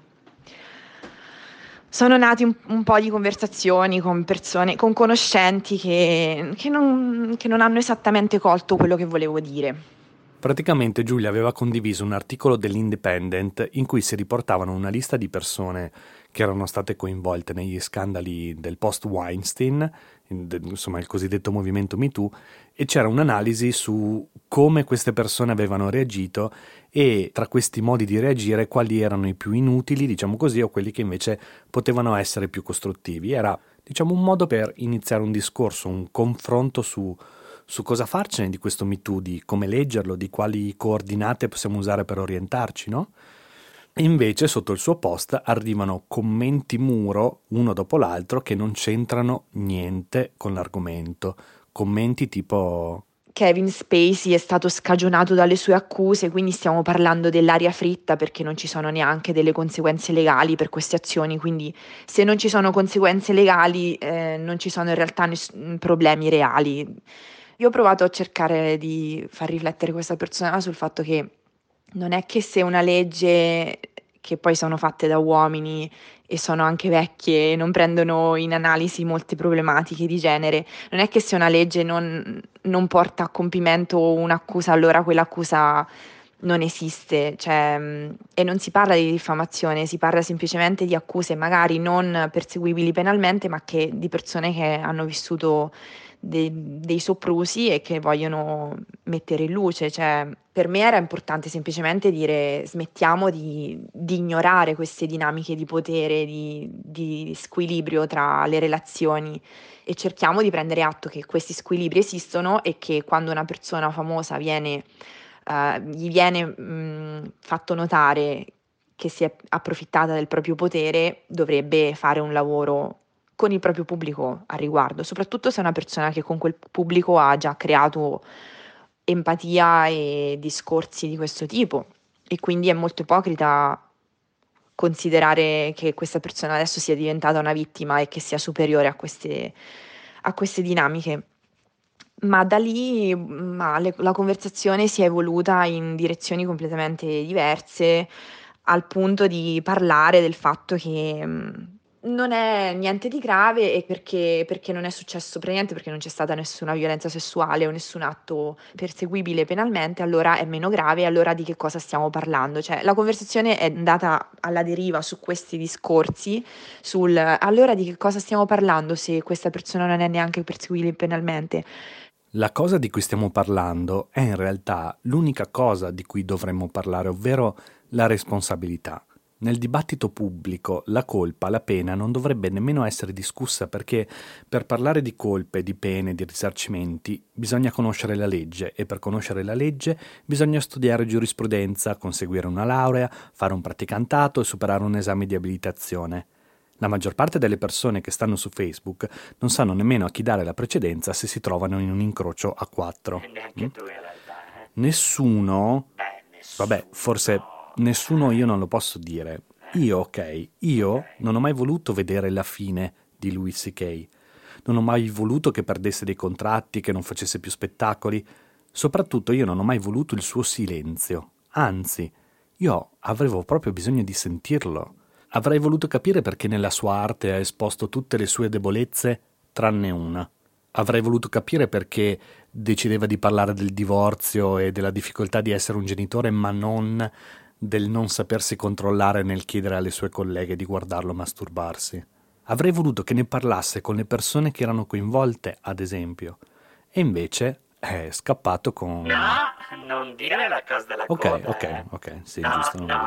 un po' di conversazioni con persone, con conoscenti che non hanno esattamente colto quello che volevo dire. Praticamente Giulia aveva condiviso un articolo dell'Independent in cui si riportavano una lista di persone che erano state coinvolte negli scandali del post-Weinstein, insomma il cosiddetto movimento Me Too, e c'era un'analisi su come queste persone avevano reagito e tra questi modi di reagire quali erano i più inutili, diciamo così, o quelli che invece potevano essere più costruttivi. Era, diciamo, un modo per iniziare un discorso, un confronto su cosa farcene di questo Me Too, di come leggerlo, di quali coordinate possiamo usare per orientarci, no? E invece sotto il suo post arrivano commenti muro, uno dopo l'altro, che non c'entrano niente con l'argomento. Commenti tipo... Kevin Spacey è stato scagionato dalle sue accuse, quindi stiamo parlando dell'aria fritta perché non ci sono neanche delle conseguenze legali per queste azioni, quindi se non ci sono conseguenze legali non ci sono in realtà problemi reali. Io ho provato a cercare di far riflettere questa persona sul fatto che non è che se una legge, che poi sono fatte da uomini e sono anche vecchie e non prendono in analisi molte problematiche di genere, non è che se una legge non porta a compimento un'accusa, allora quell'accusa non esiste, cioè, e non si parla di diffamazione, si parla semplicemente di accuse magari non perseguibili penalmente, ma che di persone che hanno vissuto dei soprusi e che vogliono mettere in luce. Cioè, per me era importante semplicemente dire smettiamo di ignorare queste dinamiche di potere, di squilibrio tra le relazioni e cerchiamo di prendere atto che questi squilibri esistono e che quando una persona famosa gli viene fatto notare che si è approfittata del proprio potere, dovrebbe fare un lavoro con il proprio pubblico a riguardo, soprattutto se è una persona che con quel pubblico ha già creato empatia e discorsi di questo tipo, e quindi è molto ipocrita considerare che questa persona adesso sia diventata una vittima e che sia superiore a queste dinamiche. Ma da lì la conversazione si è evoluta in direzioni completamente diverse, al punto di parlare del fatto che non è niente di grave e perché non è successo per niente, perché non c'è stata nessuna violenza sessuale o nessun atto perseguibile penalmente, allora è meno grave, allora di che cosa stiamo parlando? Cioè, la conversazione è andata alla deriva su questi discorsi, sul allora di che cosa stiamo parlando se questa persona non è neanche perseguibile penalmente. La cosa di cui stiamo parlando è in realtà l'unica cosa di cui dovremmo parlare, ovvero la responsabilità. Nel dibattito pubblico la colpa, la pena non dovrebbe nemmeno essere discussa, perché per parlare di colpe, di pene, di risarcimenti bisogna conoscere la legge, e per conoscere la legge bisogna studiare giurisprudenza, conseguire una laurea, fare un praticantato e superare un esame di abilitazione. La maggior parte delle persone che stanno su Facebook non sanno nemmeno a chi dare la precedenza se si trovano in un incrocio a quattro. Nessuno, vabbè, forse nessuno io non lo posso dire. Io non ho mai voluto vedere la fine di Louis C.K. Non ho mai voluto che perdesse dei contratti, che non facesse più spettacoli. Soprattutto io non ho mai voluto il suo silenzio. Anzi, io avevo proprio bisogno di sentirlo. Avrei voluto capire perché nella sua arte ha esposto tutte le sue debolezze, tranne una. Avrei voluto capire perché decideva di parlare del divorzio e della difficoltà di essere un genitore, ma non del non sapersi controllare nel chiedere alle sue colleghe di guardarlo masturbarsi. Avrei voluto che ne parlasse con le persone che erano coinvolte, ad esempio. E invece è scappato con... No, non dire la cosa della coda. Ok, sì, no, giusto. No.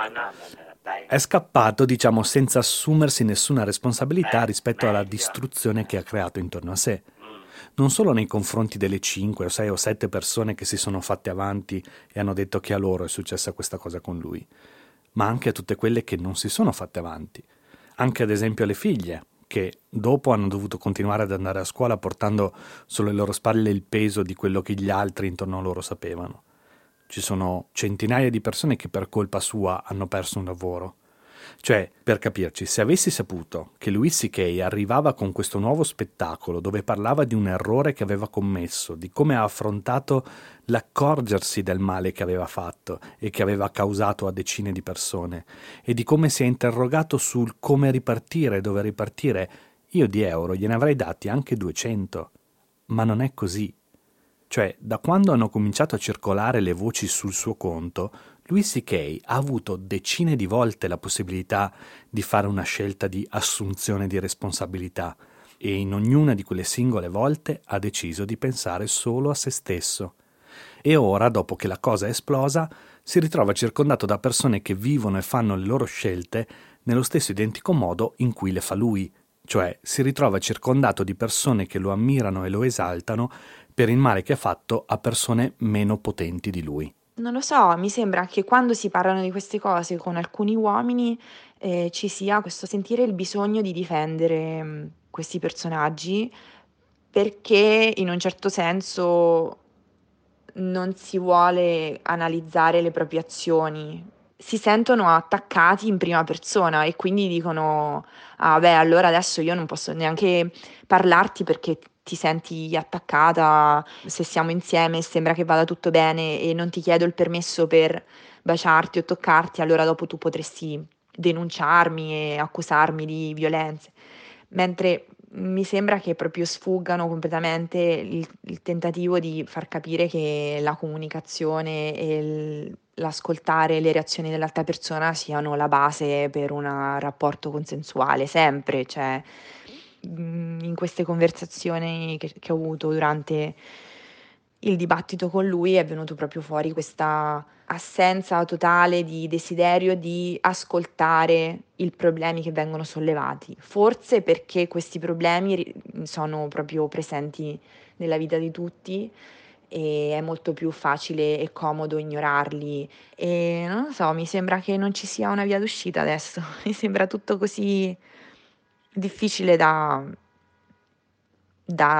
È scappato, diciamo, senza assumersi nessuna responsabilità rispetto alla distruzione che ha creato intorno a sé. Non solo nei confronti delle 5 o 6 o 7 persone che si sono fatte avanti e hanno detto che a loro è successa questa cosa con lui, ma anche a tutte quelle che non si sono fatte avanti. Anche ad esempio alle figlie, che dopo hanno dovuto continuare ad andare a scuola portando sulle loro spalle il peso di quello che gli altri intorno a loro sapevano. Ci sono centinaia di persone che per colpa sua hanno perso un lavoro. Cioè, per capirci, se avessi saputo che Louis C.K. arrivava con questo nuovo spettacolo dove parlava di un errore che aveva commesso, di come ha affrontato l'accorgersi del male che aveva fatto e che aveva causato a decine di persone, e di come si è interrogato sul come ripartire, dove ripartire, io di euro gliene avrei dati anche 200. Ma non è così. Cioè, da quando hanno cominciato a circolare le voci sul suo conto, Louis C.K. ha avuto decine di volte la possibilità di fare una scelta di assunzione di responsabilità e in ognuna di quelle singole volte ha deciso di pensare solo a se stesso. E ora, dopo che la cosa è esplosa, si ritrova circondato da persone che vivono e fanno le loro scelte nello stesso identico modo in cui le fa lui. Cioè, si ritrova circondato di persone che lo ammirano e lo esaltano per il male che ha fatto a persone meno potenti di lui. Non lo so, mi sembra che quando si parlano di queste cose con alcuni uomini ci sia questo sentire il bisogno di difendere questi personaggi, perché in un certo senso non si vuole analizzare le proprie azioni. Si sentono attaccati in prima persona e quindi dicono beh, allora adesso io non posso neanche parlarti perché ti senti attaccata, se siamo insieme sembra che vada tutto bene e non ti chiedo il permesso per baciarti o toccarti, allora dopo tu potresti denunciarmi e accusarmi di violenze. Mentre mi sembra che proprio sfuggano completamente il tentativo di far capire che la comunicazione e l'ascoltare le reazioni dell'altra persona siano la base per un rapporto consensuale, sempre, cioè in queste conversazioni che ho avuto durante il dibattito con lui è venuto proprio fuori questa assenza totale di desiderio di ascoltare i problemi che vengono sollevati, forse perché questi problemi sono proprio presenti nella vita di tutti e è molto più facile e comodo ignorarli e non lo so, mi sembra che non ci sia una via d'uscita adesso, mi sembra tutto così difficile da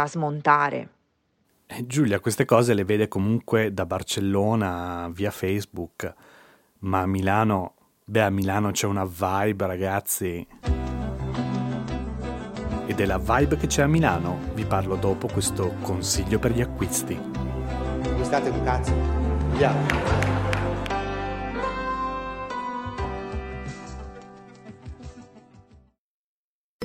smontare. Giulia queste cose le vede comunque da Barcellona via Facebook, ma a Milano c'è una vibe, ragazzi, e della vibe che c'è a Milano vi parlo dopo questo consiglio per gli acquisti. Gustate un cazzo, andiamo.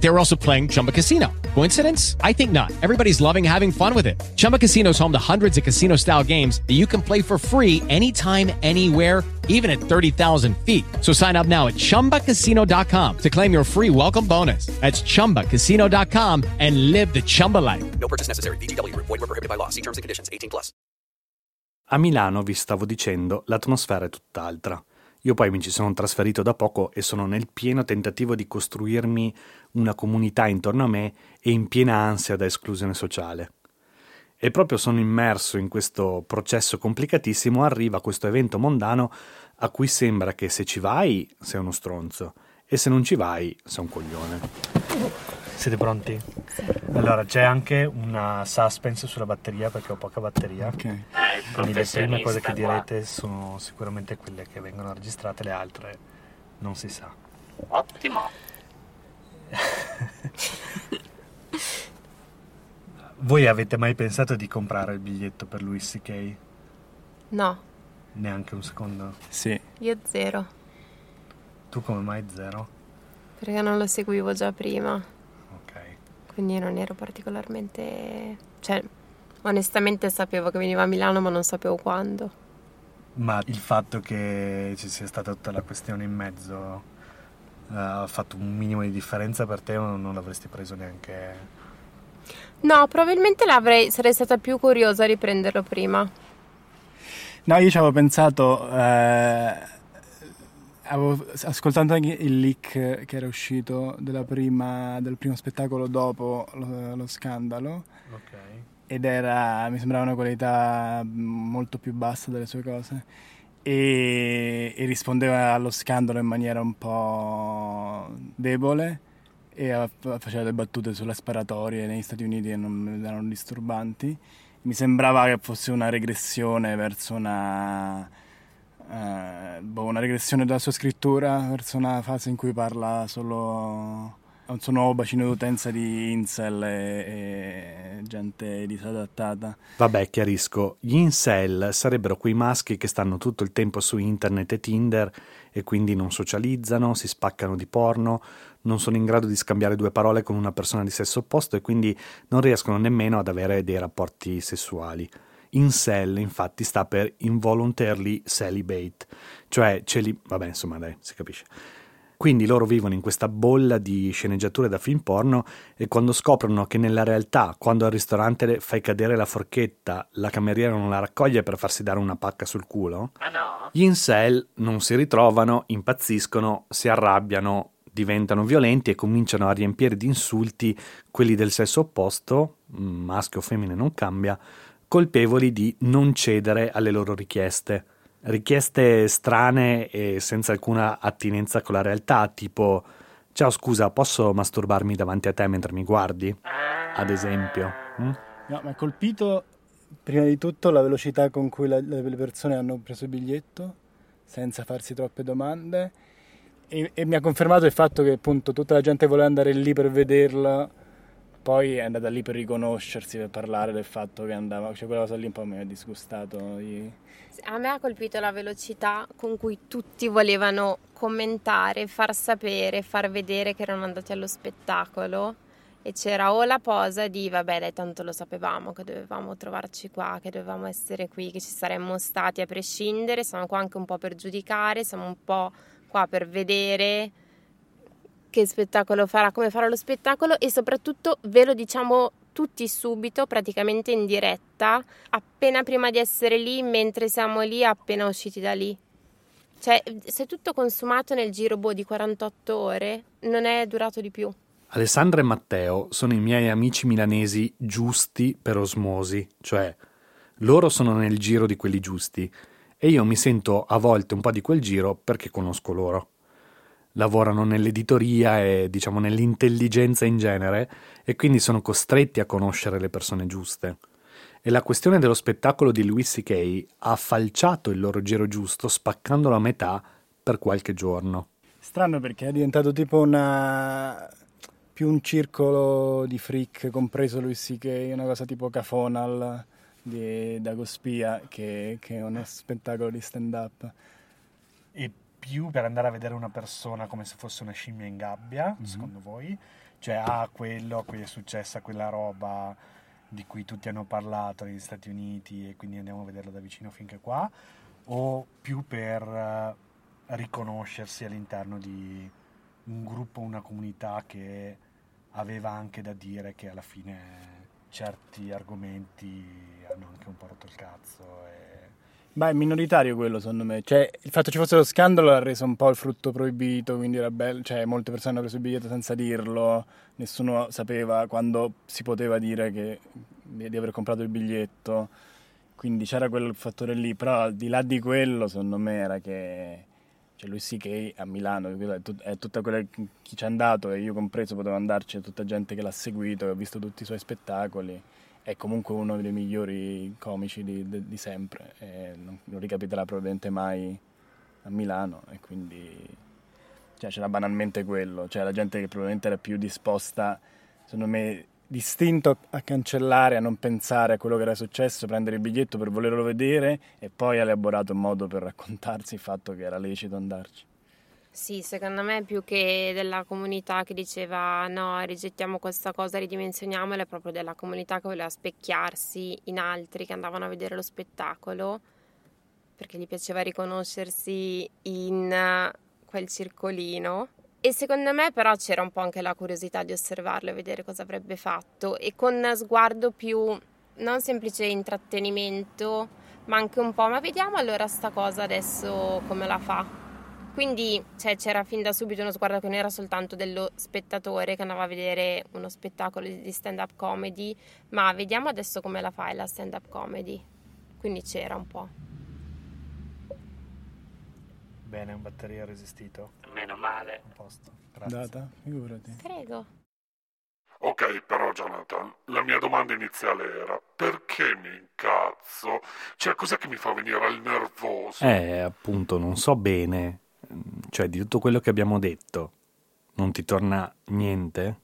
They were also playing Chumba Casino. Coincidence? I think not. Everybody's loving having fun with it. Chumba Casino's home to hundreds of casino-style games that you can play for free anytime, anywhere, even at 30,000 feet. So sign up now at ChumbaCasino.com to claim your free welcome bonus. That's ChumbaCasino.com and live the Chumba life. No purchase necessary. VGW. Void where prohibited by law. See terms and conditions. 18+. A Milano, vi stavo dicendo, l'atmosfera è tutt'altra. Io poi mi ci sono trasferito da poco e sono nel pieno tentativo di costruirmi una comunità intorno a me e in piena ansia da esclusione sociale. e proprio sono immerso in questo processo complicatissimo, arriva questo evento mondano a cui sembra che se ci vai sei uno stronzo e se non ci vai sei un coglione. Siete pronti? Sì. Allora, c'è anche una suspense sulla batteria perché ho poca batteria. Ok. Quindi le prime cose che direte sono sicuramente quelle che vengono registrate, le altre non si sa. Ottimo. Voi avete mai pensato di comprare il biglietto per Louis C.K.? No. Neanche un secondo? Sì. Io zero. Tu come mai zero? Perché non lo seguivo già prima. Ok. Quindi non ero particolarmente... Cioè, onestamente sapevo che veniva a Milano, ma non sapevo quando. Ma il fatto che ci sia stata tutta la questione in mezzo ha fatto un minimo di differenza per te o non l'avresti preso neanche... No, probabilmente sarei stata più curiosa di prenderlo prima. No, io ci avevo pensato, ascoltando anche il leak che era uscito del primo spettacolo dopo lo scandalo, okay. Ed era, mi sembrava una qualità molto più bassa delle sue cose e rispondeva allo scandalo in maniera un po' debole e faceva le battute sulle sparatorie negli Stati Uniti e non erano disturbanti. Mi sembrava che fosse una regressione verso una regressione della sua scrittura verso una fase in cui parla solo a un suo nuovo bacino d'utenza di incel e gente disadattata. Vabbè, chiarisco, gli incel sarebbero quei maschi che stanno tutto il tempo su internet e Tinder e quindi non socializzano, si spaccano di porno, non sono in grado di scambiare due parole con una persona di sesso opposto e quindi non riescono nemmeno ad avere dei rapporti sessuali. Incel, infatti, sta per involuntarily celibate, cioè vabbè, insomma, dai, si capisce. Quindi loro vivono in questa bolla di sceneggiature da film porno e quando scoprono che nella realtà, quando al ristorante fai cadere la forchetta, la cameriera non la raccoglie per farsi dare una pacca sul culo, gli incel non si ritrovano, impazziscono, si arrabbiano, diventano violenti e cominciano a riempire di insulti quelli del sesso opposto, maschio o femmine non cambia, colpevoli di non cedere alle loro richieste strane e senza alcuna attinenza con la realtà, tipo ciao scusa, posso masturbarmi davanti a te mentre mi guardi? Ad esempio. No, mi ha colpito prima di tutto la velocità con cui le persone hanno preso il biglietto senza farsi troppe domande. E mi ha confermato il fatto che appunto tutta la gente voleva andare lì per vederla, poi è andata lì per riconoscersi, per parlare del fatto che andava, cioè quella cosa lì un po' mi ha disgustato. A me ha colpito la velocità con cui tutti volevano commentare, far sapere, far vedere che erano andati allo spettacolo e c'era o la posa di vabbè dai tanto lo sapevamo che dovevamo trovarci qua, che dovevamo essere qui, che ci saremmo stati a prescindere, siamo qua anche un po' per giudicare, siamo un po' qua per vedere che spettacolo farà, come farà lo spettacolo e soprattutto ve lo diciamo tutti subito, praticamente in diretta, appena prima di essere lì, mentre siamo lì, appena usciti da lì. Cioè, se tutto consumato nel giro di 48 ore, non è durato di più. Alessandra e Matteo sono i miei amici milanesi giusti per osmosi, cioè loro sono nel giro di quelli giusti. E io mi sento a volte un po' di quel giro perché conosco loro. Lavorano nell'editoria e diciamo nell'intelligenza in genere e quindi sono costretti a conoscere le persone giuste. E la questione dello spettacolo di Louis C.K. ha falciato il loro giro giusto spaccandolo a metà per qualche giorno. Strano perché è diventato tipo più un circolo di freak, compreso Louis C.K., una cosa tipo Cafonal di Dagospia che è uno spettacolo di stand up e più per andare a vedere una persona come se fosse una scimmia in gabbia. Secondo voi? Cioè a cui è successa quella roba di cui tutti hanno parlato negli Stati Uniti e quindi andiamo a vederla da vicino finché qua, o più per riconoscersi all'interno di un gruppo, una comunità che aveva anche da dire, che alla fine certi argomenti hanno anche un po' rotto il cazzo e... Beh, è minoritario quello, secondo me. Cioè, il fatto che ci fosse lo scandalo l'ha reso un po' il frutto proibito, quindi era bello, cioè molte persone hanno preso il biglietto senza dirlo, nessuno sapeva quando si poteva dire che di aver comprato il biglietto, quindi c'era quel fattore lì. Però al di là di quello, secondo me era che, cioè, Louis C.K. a Milano è tutta quella, chi ci è andato, e io compreso, potevo andarci, è tutta gente che l'ha seguito, che ha visto tutti i suoi spettacoli. È comunque uno dei migliori comici di sempre, e non ricapiterà probabilmente mai a Milano, e quindi, cioè, c'era banalmente quello, cioè la gente che probabilmente era più disposta, secondo me, distinto a cancellare, a non pensare a quello che era successo, prendere il biglietto per volerlo vedere, e poi ha elaborato un modo per raccontarsi il fatto che era lecito andarci. Sì, secondo me più che della comunità che diceva no, rigettiamo questa cosa, ridimensioniamola, è proprio della comunità che voleva specchiarsi in altri che andavano a vedere lo spettacolo, perché gli piaceva riconoscersi in quel circolino. E secondo me però c'era un po' anche la curiosità di osservarlo e vedere cosa avrebbe fatto, e con sguardo più non semplice intrattenimento, ma anche un po' ma vediamo allora sta cosa adesso come la fa. Quindi, cioè, c'era fin da subito uno sguardo che non era soltanto dello spettatore che andava a vedere uno spettacolo di stand-up comedy, ma vediamo adesso come la fai la stand-up comedy. Quindi c'era un po'. Bene, un batteria resistito. Meno male. A posto. Grazie. Data, figurati. Prego. Ok, però Jonathan, la mia domanda iniziale era: perché mi incazzo? Cioè, cos'è che mi fa venire il nervoso? Appunto, non so bene. Cioè, di tutto quello che abbiamo detto, non ti torna niente?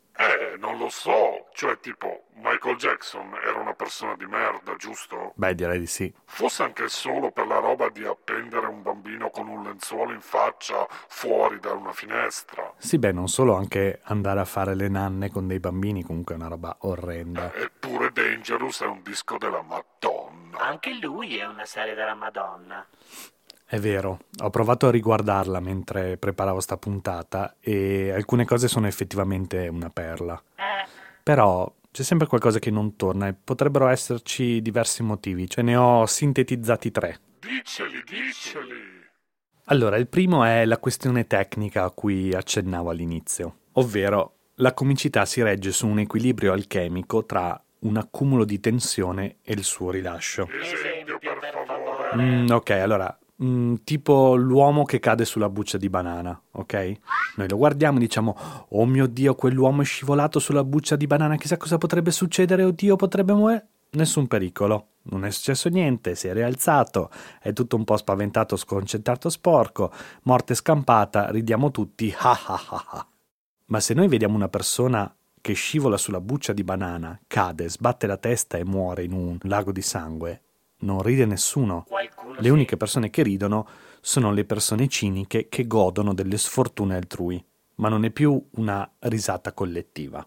Non lo so. Cioè, tipo, Michael Jackson era una persona di merda, giusto? Beh, direi di sì. Fosse anche solo per la roba di appendere un bambino con un lenzuolo in faccia fuori da una finestra. Sì, beh, non solo, anche andare a fare le nanne con dei bambini, comunque è una roba orrenda. Eppure Dangerous è un disco della Madonna. Anche lui è una serie della Madonna. È vero, ho provato a riguardarla mentre preparavo sta puntata e alcune cose sono effettivamente una perla. Però c'è sempre qualcosa che non torna e potrebbero esserci diversi motivi, cioè ne ho sintetizzati 3. Diceli! Allora, il primo è la questione tecnica a cui accennavo all'inizio, ovvero la comicità si regge su un equilibrio alchemico tra un accumulo di tensione e il suo rilascio. Esempio, per favore. Ok, allora... tipo l'uomo che cade sulla buccia di banana, ok? Noi lo guardiamo e diciamo: oh mio Dio, quell'uomo è scivolato sulla buccia di banana, chissà cosa potrebbe succedere, oddio, potrebbe morire. Nessun pericolo, non è successo niente, si è rialzato, è tutto un po' spaventato, sconcentrato, sporco, morte scampata, ridiamo tutti, ha ha ha ha. Ma se noi vediamo una persona che scivola sulla buccia di banana, cade, sbatte la testa e muore in un lago di sangue, non ride nessuno. Le uniche persone che ridono sono le persone ciniche che godono delle sfortune altrui, ma non è più una risata collettiva.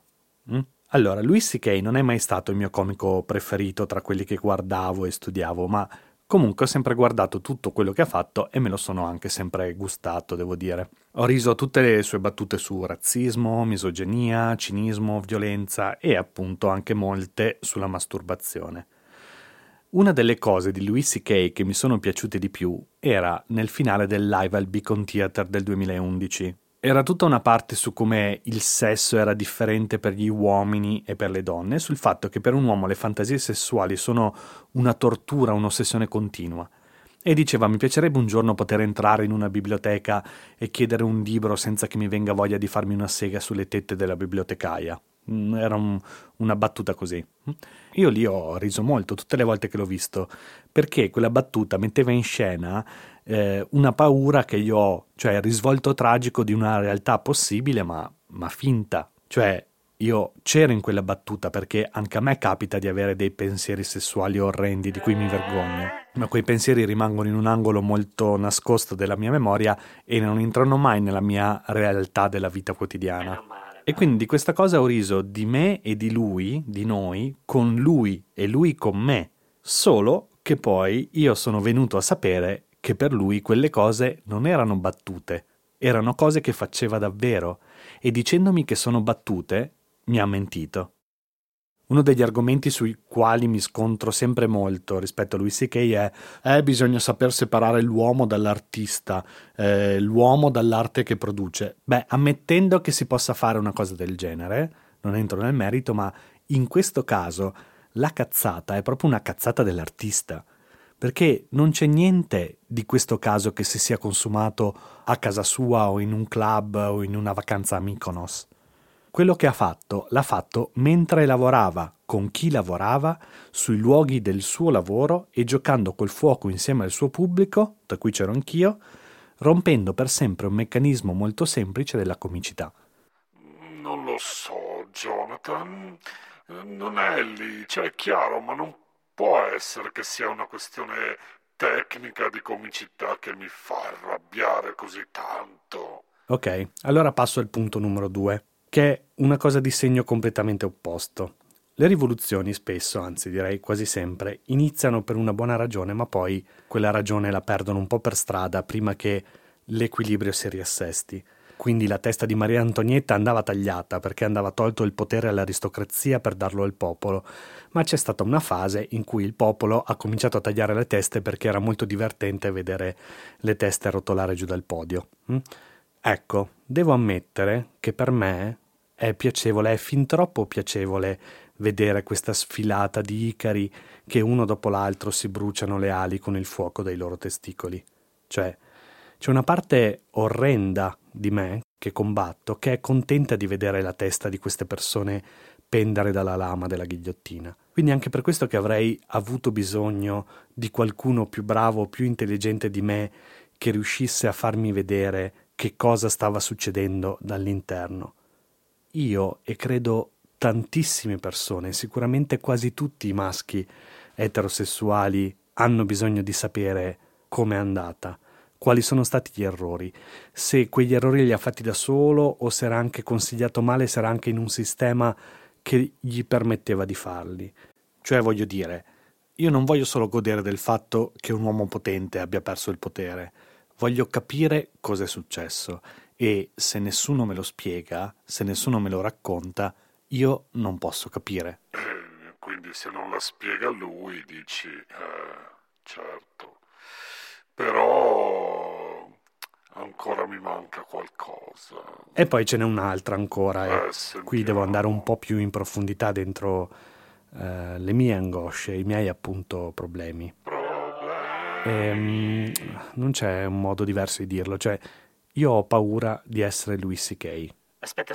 Allora, Louis C.K. non è mai stato il mio comico preferito tra quelli che guardavo e studiavo, ma comunque ho sempre guardato tutto quello che ha fatto e me lo sono anche sempre gustato, devo dire. Ho riso a tutte le sue battute su razzismo, misoginia, cinismo, violenza e appunto anche molte sulla masturbazione. Una delle cose di Louis C.K. che mi sono piaciute di più era nel finale del live al Beacon Theater del 2011. Era tutta una parte su come il sesso era differente per gli uomini e per le donne, sul fatto che per un uomo le fantasie sessuali sono una tortura, un'ossessione continua. E diceva: mi piacerebbe un giorno poter entrare in una biblioteca e chiedere un libro senza che mi venga voglia di farmi una sega sulle tette della bibliotecaia. Era una battuta così. Io lì ho riso molto tutte le volte che l'ho visto, perché quella battuta metteva in scena una paura che io ho, cioè il risvolto tragico di una realtà possibile ma finta. Cioè io c'ero in quella battuta, perché anche a me capita di avere dei pensieri sessuali orrendi di cui mi vergogno, ma quei pensieri rimangono in un angolo molto nascosto della mia memoria e non entrano mai nella mia realtà della vita quotidiana. E quindi di questa cosa ho riso, di me e di lui, di noi, con lui e lui con me. Solo che poi io sono venuto a sapere che per lui quelle cose non erano battute, erano cose che faceva davvero. E dicendomi che sono battute, mi ha mentito. Uno degli argomenti sui quali mi scontro sempre molto rispetto a Louis C.K. è bisogna saper separare l'uomo dall'artista, l'uomo dall'arte che produce. Beh, ammettendo che si possa fare una cosa del genere, non entro nel merito, ma in questo caso la cazzata è proprio una cazzata dell'artista, perché non c'è niente di questo caso che si sia consumato a casa sua o in un club o in una vacanza a Mykonos. Quello che ha fatto, l'ha fatto mentre lavorava, con chi lavorava, sui luoghi del suo lavoro e giocando col fuoco insieme al suo pubblico, tra cui c'ero anch'io, rompendo per sempre un meccanismo molto semplice della comicità. Non lo so, Jonathan. Non è lì, cioè è chiaro, ma non può essere che sia una questione tecnica di comicità che mi fa arrabbiare così tanto. Ok, allora passo al punto numero 2. Che è una cosa di segno completamente opposto. Le rivoluzioni spesso, anzi direi quasi sempre, iniziano per una buona ragione, ma poi quella ragione la perdono un po' per strada prima che l'equilibrio si riassesti. Quindi la testa di Maria Antonietta andava tagliata perché andava tolto il potere all'aristocrazia per darlo al popolo, ma c'è stata una fase in cui il popolo ha cominciato a tagliare le teste perché era molto divertente vedere le teste rotolare giù dal podio. Ecco, devo ammettere che per me è piacevole, è fin troppo piacevole vedere questa sfilata di Icari che uno dopo l'altro si bruciano le ali con il fuoco dei loro testicoli. Cioè, c'è una parte orrenda di me che combatto, che è contenta di vedere la testa di queste persone pendere dalla lama della ghigliottina. Quindi anche per questo che avrei avuto bisogno di qualcuno più bravo, più intelligente di me, che riuscisse a farmi vedere che cosa stava succedendo dall'interno. Io, e credo tantissime persone, sicuramente quasi tutti i maschi eterosessuali, hanno bisogno di sapere com'è andata, quali sono stati gli errori, se quegli errori li ha fatti da solo o se era anche consigliato male, se era anche in un sistema che gli permetteva di farli. Cioè, voglio dire, io non voglio solo godere del fatto che un uomo potente abbia perso il potere, voglio capire cosa è successo e se nessuno me lo spiega, se nessuno me lo racconta, io non posso capire. Quindi se non la spiega lui dici, certo, però ancora mi manca qualcosa. E poi ce n'è un'altra ancora e qui devo andare un po' più in profondità dentro le mie angosce, i miei appunto problemi. Non c'è un modo diverso di dirlo, cioè io ho paura di essere Louis C.K. Aspetta,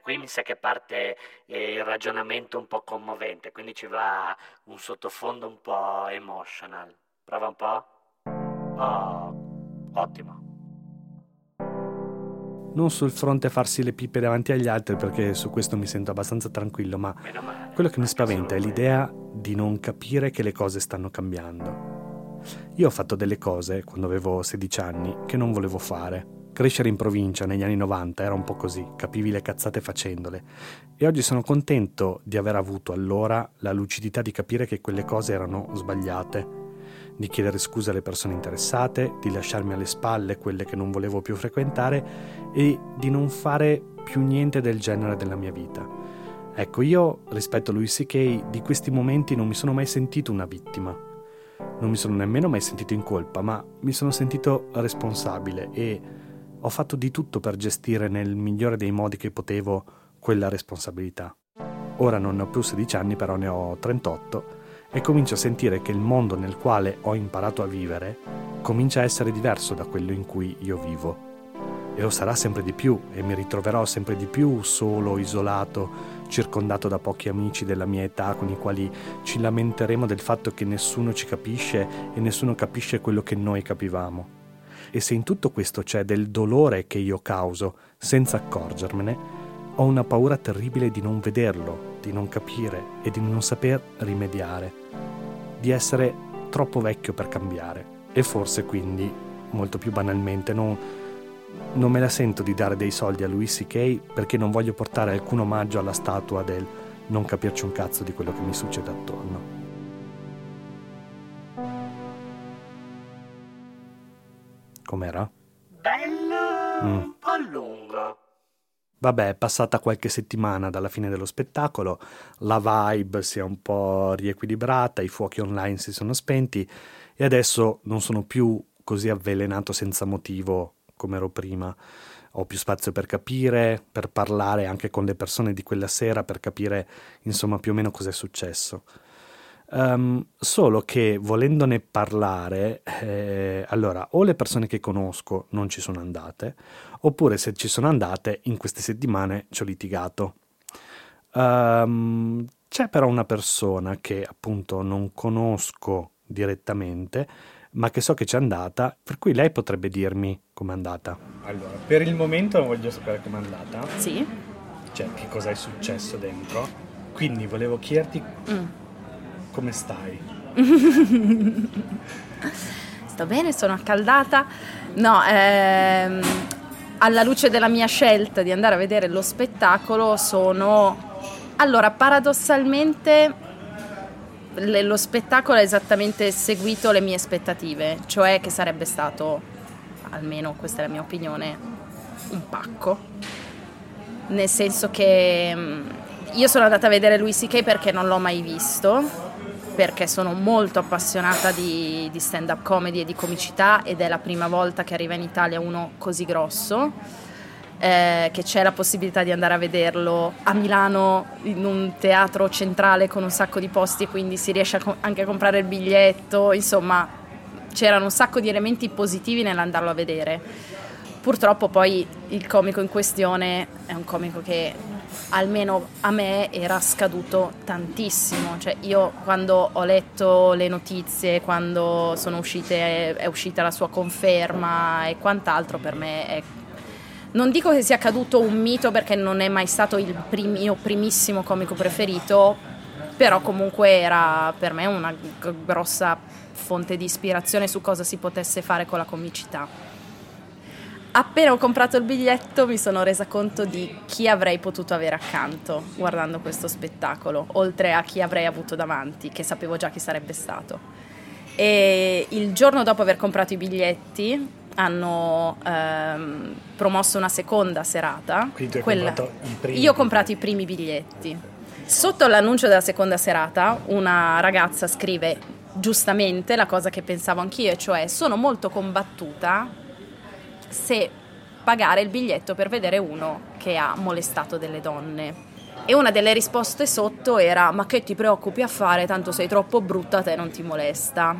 qui mi sa che parte il ragionamento un po' commovente, quindi ci va un sottofondo un po' emotional. Prova un po'. Oh, ottimo. Non sul fronte farsi le pippe davanti agli altri, perché su questo mi sento abbastanza tranquillo, ma quello che mi spaventa è l'idea di non capire che le cose stanno cambiando. Io ho fatto delle cose, quando avevo 16 anni, che non volevo fare. Crescere in provincia negli anni 90 era un po' così, capivi le cazzate facendole. E oggi sono contento di aver avuto allora la lucidità di capire che quelle cose erano sbagliate, di chiedere scusa alle persone interessate, di lasciarmi alle spalle quelle che non volevo più frequentare e di non fare più niente del genere della mia vita. Ecco, io, rispetto a Louis C.K., di questi momenti non mi sono mai sentito una vittima. Non mi sono nemmeno mai sentito in colpa, ma mi sono sentito responsabile e ho fatto di tutto per gestire nel migliore dei modi che potevo quella responsabilità. Ora non ne ho più 16 anni, però ne ho 38 e comincio a sentire che il mondo nel quale ho imparato a vivere comincia a essere diverso da quello in cui io vivo. E lo sarà sempre di più e mi ritroverò sempre di più solo, isolato, circondato da pochi amici della mia età con i quali ci lamenteremo del fatto che nessuno ci capisce e nessuno capisce quello che noi capivamo. E se in tutto questo c'è del dolore che io causo senza accorgermene, ho una paura terribile di non vederlo, di non capire e di non saper rimediare, di essere troppo vecchio per cambiare. E forse quindi, molto più banalmente, non me la sento di dare dei soldi a Louis C.K. perché non voglio portare alcun omaggio alla statua del non capirci un cazzo di quello che mi succede attorno. Com'era? Bello, un po' lungo. Vabbè, è passata qualche settimana dalla fine dello spettacolo, la vibe si è un po' riequilibrata, i fuochi online si sono spenti e adesso non sono più così avvelenato senza motivo come ero prima. Ho più spazio per capire, per parlare anche con le persone di quella sera, per capire insomma più o meno cos'è successo. Solo che volendone parlare, allora o le persone che conosco non ci sono andate, oppure se ci sono andate in queste settimane ci ho litigato. C'è però una persona che appunto non conosco direttamente, ma che so che c'è andata, per cui lei potrebbe dirmi com'è andata. Allora, per il momento voglio sapere com'è andata. Sì. Cioè, che cosa è successo dentro. Quindi volevo chiederti... Come stai? Sto bene, sono accaldata. No, alla luce della mia scelta di andare a vedere lo spettacolo sono... Allora, paradossalmente lo spettacolo ha esattamente seguito le mie aspettative, cioè che sarebbe stato, almeno questa è la mia opinione, un pacco. Nel senso che io sono andata a vedere Louis C.K. perché non l'ho mai visto, perché sono molto appassionata di stand-up comedy e di comicità, ed è la prima volta che arriva in Italia uno così grosso, che c'è la possibilità di andare a vederlo a Milano in un teatro centrale con un sacco di posti, quindi si riesce anche a comprare il biglietto. Insomma, c'erano un sacco di elementi positivi nell'andarlo a vedere. Purtroppo poi il comico in questione è un comico che... almeno a me era scaduto tantissimo, cioè io quando ho letto le notizie, quando sono uscite, è uscita la sua conferma e quant'altro, per me è... non dico che sia caduto un mito, perché non è mai stato il mio primissimo comico preferito, però comunque era per me una grossa fonte di ispirazione su cosa si potesse fare con la comicità. Appena ho comprato il biglietto mi sono resa conto di chi avrei potuto avere accanto guardando questo spettacolo, oltre a chi avrei avuto davanti, che sapevo già chi sarebbe stato. E il giorno dopo aver comprato i biglietti hanno promosso una seconda serata. Quindi tu hai comprato i primi? Io ho comprato i primi biglietti. Sotto l'annuncio della seconda serata una ragazza scrive giustamente la cosa che pensavo anch'io, e cioè sono molto combattuta se pagare il biglietto per vedere uno che ha molestato delle donne. E una delle risposte sotto era: ma che ti preoccupi a fare, tanto sei troppo brutta, te non ti molesta.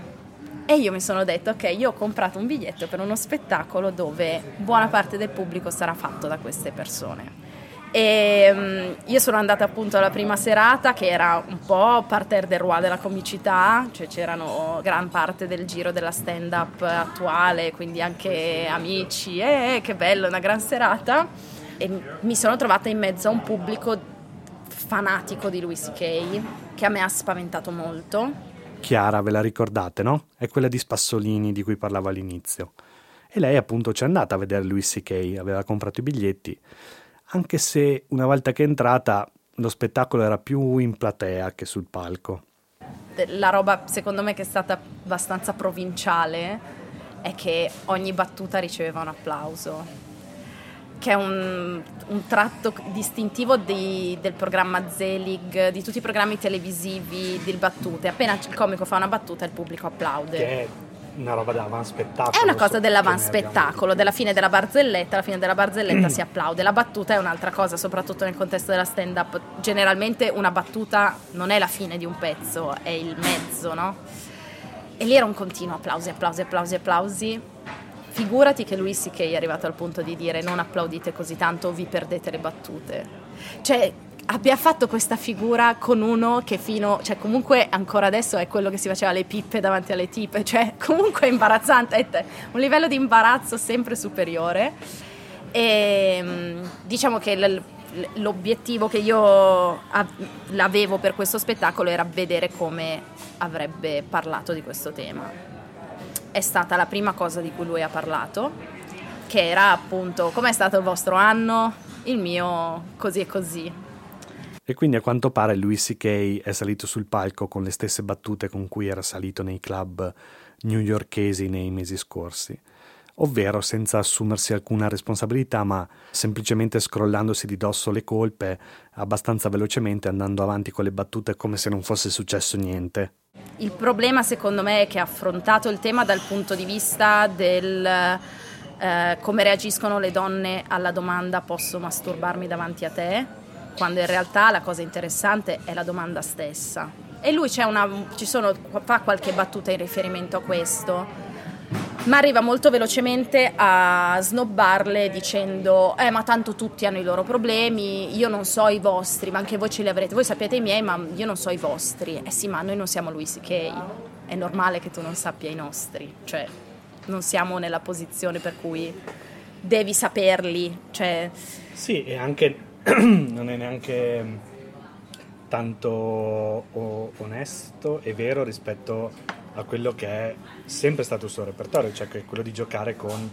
E io mi sono detto: ok, io ho comprato un biglietto per uno spettacolo dove buona parte del pubblico sarà fatto da queste persone. E io sono andata appunto alla prima serata, che era un po' parterre del roi della comicità, cioè c'erano gran parte del giro della stand up attuale, quindi anche amici, che bello, una gran serata. E mi sono trovata in mezzo a un pubblico fanatico di Louis C.K., che a me ha spaventato molto. Chiara, ve la ricordate, no? È quella di Spassolini di cui parlavo all'inizio, e lei appunto c'è andata a vedere Louis C.K., aveva comprato i biglietti, anche se una volta che è entrata lo spettacolo era più in platea che sul palco. La roba secondo me che è stata abbastanza provinciale è che ogni battuta riceveva un applauso, che è un tratto distintivo del programma Zelig, di tutti i programmi televisivi di battute. Appena il comico fa una battuta il pubblico applaude, che è una roba dell'avanspettacolo. È una cosa dell'avanspettacolo, della fine della barzelletta. Alla fine della barzelletta si applaude. La battuta è un'altra cosa, soprattutto nel contesto della stand-up. Generalmente una battuta non è la fine di un pezzo, è il mezzo, no? E lì era un continuo applausi, applausi, applausi, applausi. Figurati che Louis C.K. è arrivato al punto di dire: non applaudite così tanto, vi perdete le battute. Cioè, abbia fatto questa figura con uno che cioè comunque ancora adesso è quello che si faceva le pippe davanti alle tipe, cioè comunque è imbarazzante, è un livello di imbarazzo sempre superiore. E diciamo che l'obiettivo che io l'avevo per questo spettacolo era vedere come avrebbe parlato di questo tema. È stata la prima cosa di cui lui ha parlato, che era appunto: com'è stato il vostro anno? Il mio così e così. E quindi a quanto pare Louis C.K. è salito sul palco con le stesse battute con cui era salito nei club newyorkesi nei mesi scorsi, ovvero senza assumersi alcuna responsabilità, ma semplicemente scrollandosi di dosso le colpe abbastanza velocemente, andando avanti con le battute come se non fosse successo niente. Il problema secondo me è che ha affrontato il tema dal punto di vista del come reagiscono le donne alla domanda: posso masturbarmi davanti a te? Quando in realtà la cosa interessante è la domanda stessa. E lui fa qualche battuta in riferimento a questo, ma arriva molto velocemente a snobbarle dicendo ma tanto tutti hanno i loro problemi, io non so i vostri, ma anche voi ce li avrete, voi sapete i miei ma io non so i vostri. Eh sì, ma noi non siamo Louis C.K., è normale che tu non sappia i nostri, cioè non siamo nella posizione per cui devi saperli, cioè... Sì, e anche non è neanche tanto onesto e vero rispetto a quello che è sempre stato il suo repertorio, cioè quello di giocare con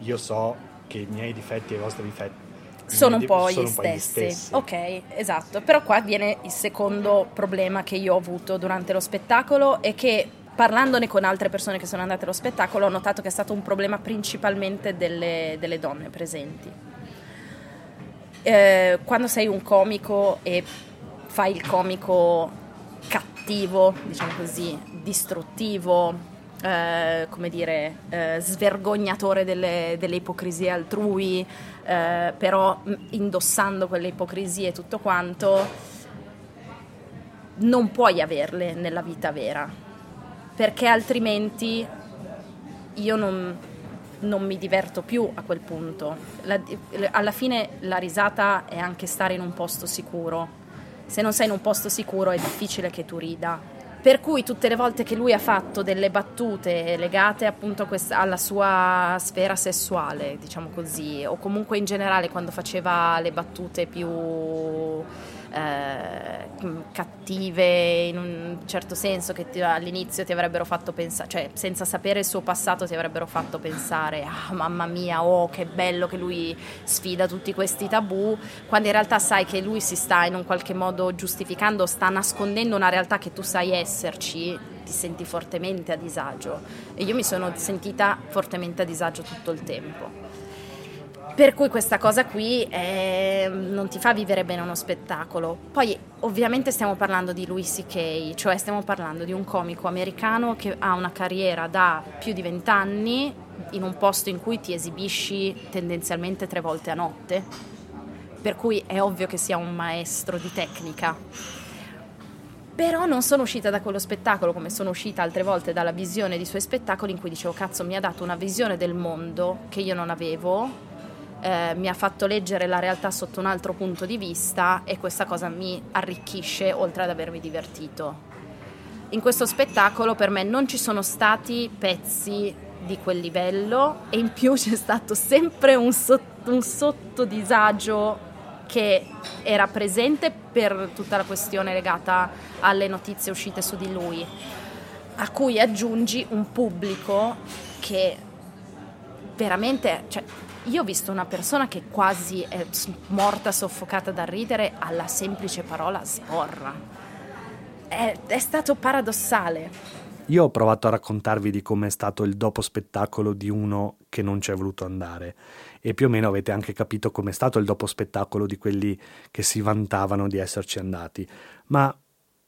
io so che i miei difetti e i vostri difetti sono un po' gli stessi. Ok, esatto. Però qua viene il secondo problema che io ho avuto durante lo spettacolo, e che parlandone con altre persone che sono andate allo spettacolo ho notato che è stato un problema principalmente delle donne presenti. Quando sei un comico e fai il comico cattivo, diciamo così, distruttivo, svergognatore delle ipocrisie altrui, però indossando quelle ipocrisie e tutto quanto, non puoi averle nella vita vera, perché altrimenti io non mi diverto più a quel punto. Alla fine la risata è anche stare in un posto sicuro. Se non sei in un posto sicuro è difficile che tu rida, per cui tutte le volte che lui ha fatto delle battute legate appunto alla sua sfera sessuale, diciamo così, o comunque in generale quando faceva le battute più cattive in un certo senso, che all'inizio ti avrebbero fatto pensare, cioè senza sapere il suo passato ti avrebbero fatto pensare mamma mia, che bello che lui sfida tutti questi tabù, quando in realtà sai che lui si sta in un qualche modo giustificando, sta nascondendo una realtà che tu sai esserci, ti senti fortemente a disagio, e io mi sono sentita fortemente a disagio tutto il tempo. Per cui questa cosa qui non ti fa vivere bene uno spettacolo. Poi ovviamente stiamo parlando di Louis C.K., cioè stiamo parlando di un comico americano che ha una carriera da più di 20 anni in un posto in cui ti esibisci tendenzialmente 3 volte a notte, per cui è ovvio che sia un maestro di tecnica. Però non sono uscita da quello spettacolo come sono uscita altre volte dalla visione di suoi spettacoli, in cui dicevo cazzo, mi ha dato una visione del mondo che io non avevo. Mi ha fatto leggere la realtà sotto un altro punto di vista, e questa cosa mi arricchisce oltre ad avermi divertito. In questo spettacolo per me non ci sono stati pezzi di quel livello, e in più c'è stato sempre un sottodisagio che era presente per tutta la questione legata alle notizie uscite su di lui, a cui aggiungi un pubblico che veramente... Cioè, io ho visto una persona che quasi è morta soffocata dal ridere alla semplice parola sborra. È stato paradossale. Io ho provato a raccontarvi di com'è stato il dopo spettacolo di uno che non ci è voluto andare, e più o meno avete anche capito com'è stato il dopo spettacolo di quelli che si vantavano di esserci andati. Ma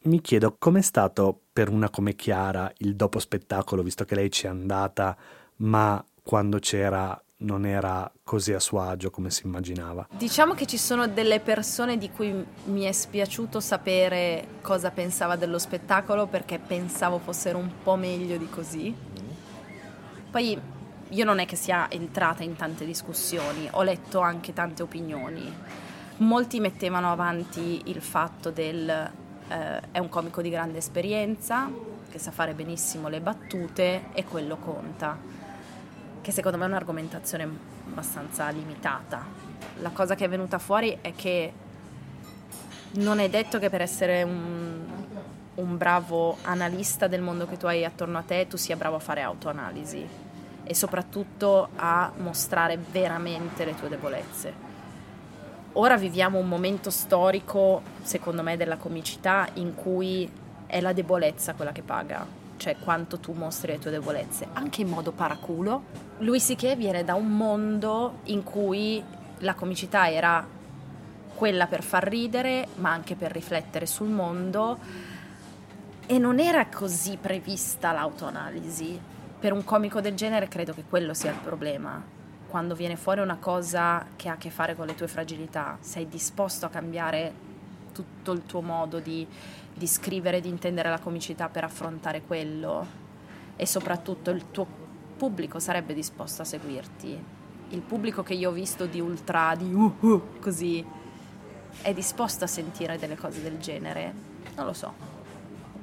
mi chiedo com'è stato per una come Chiara il dopo spettacolo, visto che lei ci è andata, ma quando c'era non era così a suo agio come si immaginava. Diciamo che ci sono delle persone di cui mi è spiaciuto sapere cosa pensava dello spettacolo, perché pensavo fossero un po' meglio di così. Poi io non è che sia entrata in tante discussioni, ho letto anche tante opinioni. Molti mettevano avanti il fatto è un comico di grande esperienza, che sa fare benissimo le battute e quello conta, che secondo me è un'argomentazione abbastanza limitata. La cosa che è venuta fuori è che non è detto che per essere un bravo analista del mondo che tu hai attorno a te tu sia bravo a fare autoanalisi e soprattutto a mostrare veramente le tue debolezze. Ora viviamo un momento storico, secondo me, della comicità in cui è la debolezza quella che paga, cioè quanto tu mostri le tue debolezze, anche in modo paraculo. Louis C.K. viene da un mondo in cui la comicità era quella per far ridere, ma anche per riflettere sul mondo, e non era così prevista l'autoanalisi. Per un comico del genere credo che quello sia il problema. Quando viene fuori una cosa che ha a che fare con le tue fragilità, sei disposto a cambiare tutto il tuo modo di scrivere, di intendere la comicità per affrontare quello, e soprattutto il tuo pubblico sarebbe disposto a seguirti. Il pubblico che io ho visto di ultra, di così, è disposto a sentire delle cose del genere? Non lo so,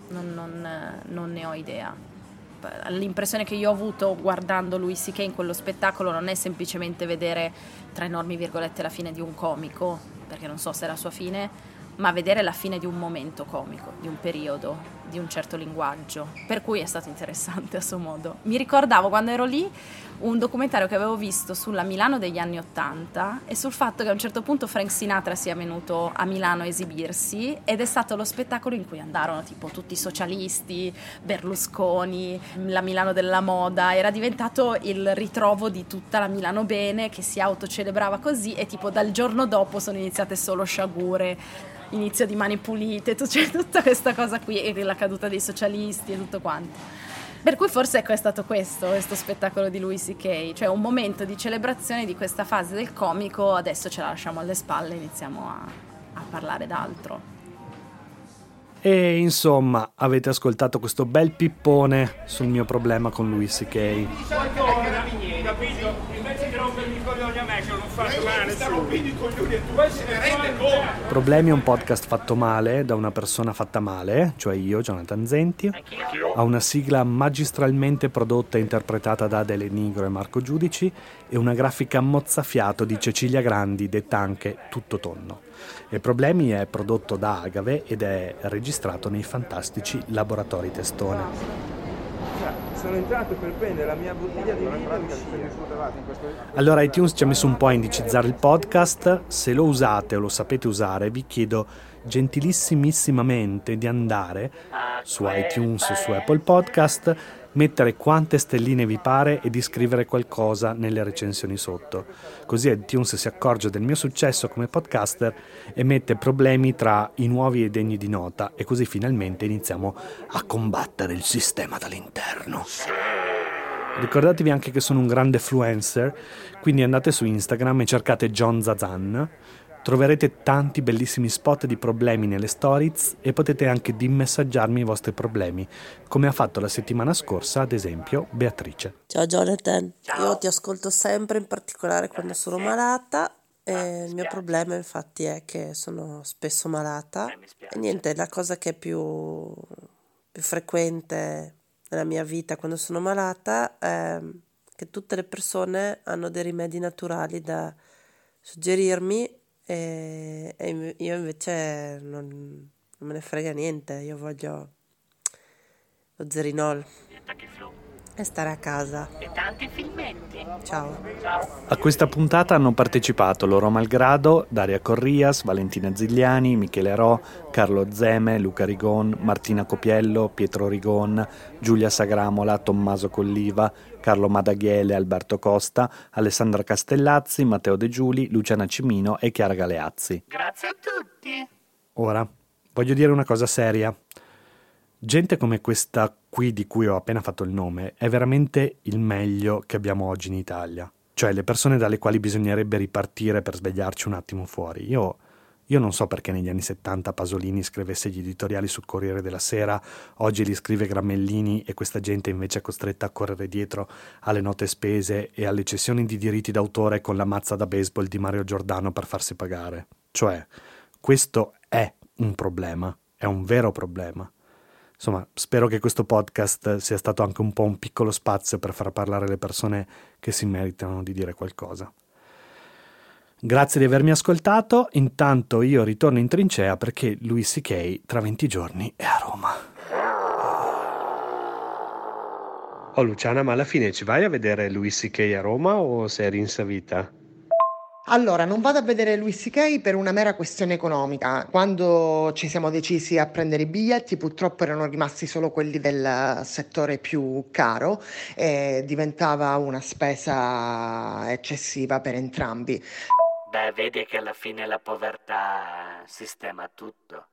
non ne ho idea. L'impressione che io ho avuto guardando Louis C.K. in quello spettacolo non è semplicemente vedere, tra enormi virgolette, la fine di un comico, perché non so se è la sua fine, ma vedere la fine di un momento comico, di un periodo, di un certo linguaggio, per cui è stato interessante a suo modo. Mi ricordavo, quando ero lì, un documentario che avevo visto sulla Milano degli anni '80 e sul fatto che a un certo punto Frank Sinatra sia venuto a Milano a esibirsi, ed è stato lo spettacolo in cui andarono tipo tutti i socialisti, Berlusconi, la Milano della moda, era diventato il ritrovo di tutta la Milano bene che si autocelebrava così, e tipo dal giorno dopo sono iniziate solo sciagure, inizio di Mani Pulite, cioè tutta questa cosa qui, e la caduta dei socialisti e tutto quanto. Per cui forse ecco, è stato questo spettacolo di Louis C.K., cioè un momento di celebrazione di questa fase del comico, adesso ce la lasciamo alle spalle e iniziamo a parlare d'altro. E insomma, avete ascoltato questo bel pippone sul mio problema con Louis C.K. Problemi è un podcast fatto male da una persona fatta male, cioè io, Jonathan Zenti, ha una sigla magistralmente prodotta e interpretata da Adele Nigro e Marco Giudici e una grafica mozzafiato di Cecilia Grandi, detta anche Tutto Tonno. E Problemi è prodotto da Agave ed è registrato nei fantastici laboratori Testone. Sono entrato per prendere la mia bottiglia di vino. Allora, iTunes ci ha messo un po' a indicizzare il podcast. Se lo usate o lo sapete usare, vi chiedo gentilissimamente di andare su iTunes o su Apple Podcast, mettere quante stelline vi pare e di scrivere qualcosa nelle recensioni sotto. Così iTunes si accorge del mio successo come podcaster e mette Problemi tra i nuovi e degni di nota, e così finalmente iniziamo a combattere il sistema dall'interno. Ricordatevi anche che sono un grande influencer, quindi andate su Instagram e cercate John Zazan. Troverete tanti bellissimi spot di Problemi nelle stories e potete anche dimmessaggiarmi i vostri problemi, come ha fatto la settimana scorsa, ad esempio, Beatrice. Ciao Jonathan, ciao. Io ti ascolto sempre, in particolare quando sono malata. E il mio problema infatti è che sono spesso malata e niente, la cosa che è più frequente nella mia vita quando sono malata è che tutte le persone hanno dei rimedi naturali da suggerirmi e io invece non me ne frega niente. Io voglio lo Zerinol e stare a casa e tanti filmetti. Ciao. A questa puntata hanno partecipato loro malgrado Daria Corrias, Valentina Zigliani, Michele Ro, Carlo Zeme, Luca Rigon, Martina Copiello, Pietro Rigon, Giulia Sagramola, Tommaso Colliva, Carlo Madaghiele, Alberto Costa, Alessandra Castellazzi, Matteo De Giuli, Luciana Cimino e Chiara Galeazzi. Grazie a tutti. Ora, voglio dire una cosa seria. Gente come questa qui, di cui ho appena fatto il nome, è veramente il meglio che abbiamo oggi in Italia. Cioè le persone dalle quali bisognerebbe ripartire per svegliarci un attimo fuori. Io non so perché negli anni 70 Pasolini scrivesse gli editoriali sul Corriere della Sera, oggi li scrive Grammellini e questa gente invece è costretta a correre dietro alle note spese e alle cessioni di diritti d'autore con la mazza da baseball di Mario Giordano per farsi pagare. Cioè, questo è un problema, è un vero problema. Insomma, spero che questo podcast sia stato anche un po' un piccolo spazio per far parlare le persone che si meritano di dire qualcosa. Grazie di avermi ascoltato, intanto io ritorno in trincea perché Louis C.K. tra 20 giorni è a Roma. Oh Luciana, ma alla fine ci vai a vedere Louis C.K. a Roma o sei rinsavita? Allora, non vado a vedere Louis C.K. per una mera questione economica. Quando ci siamo decisi a prendere i biglietti, purtroppo erano rimasti solo quelli del settore più caro e diventava una spesa eccessiva per entrambi. Beh, vedi che alla fine la povertà sistema tutto,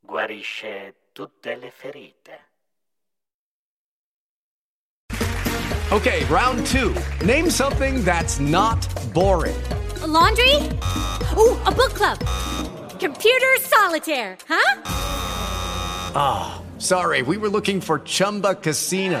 guarisce tutte le ferite. Okay, round two. Name something that's not boring. A laundry? Ooh, a book club. Computer solitaire, huh? Ah, oh, sorry, we were looking for Chumba Casino.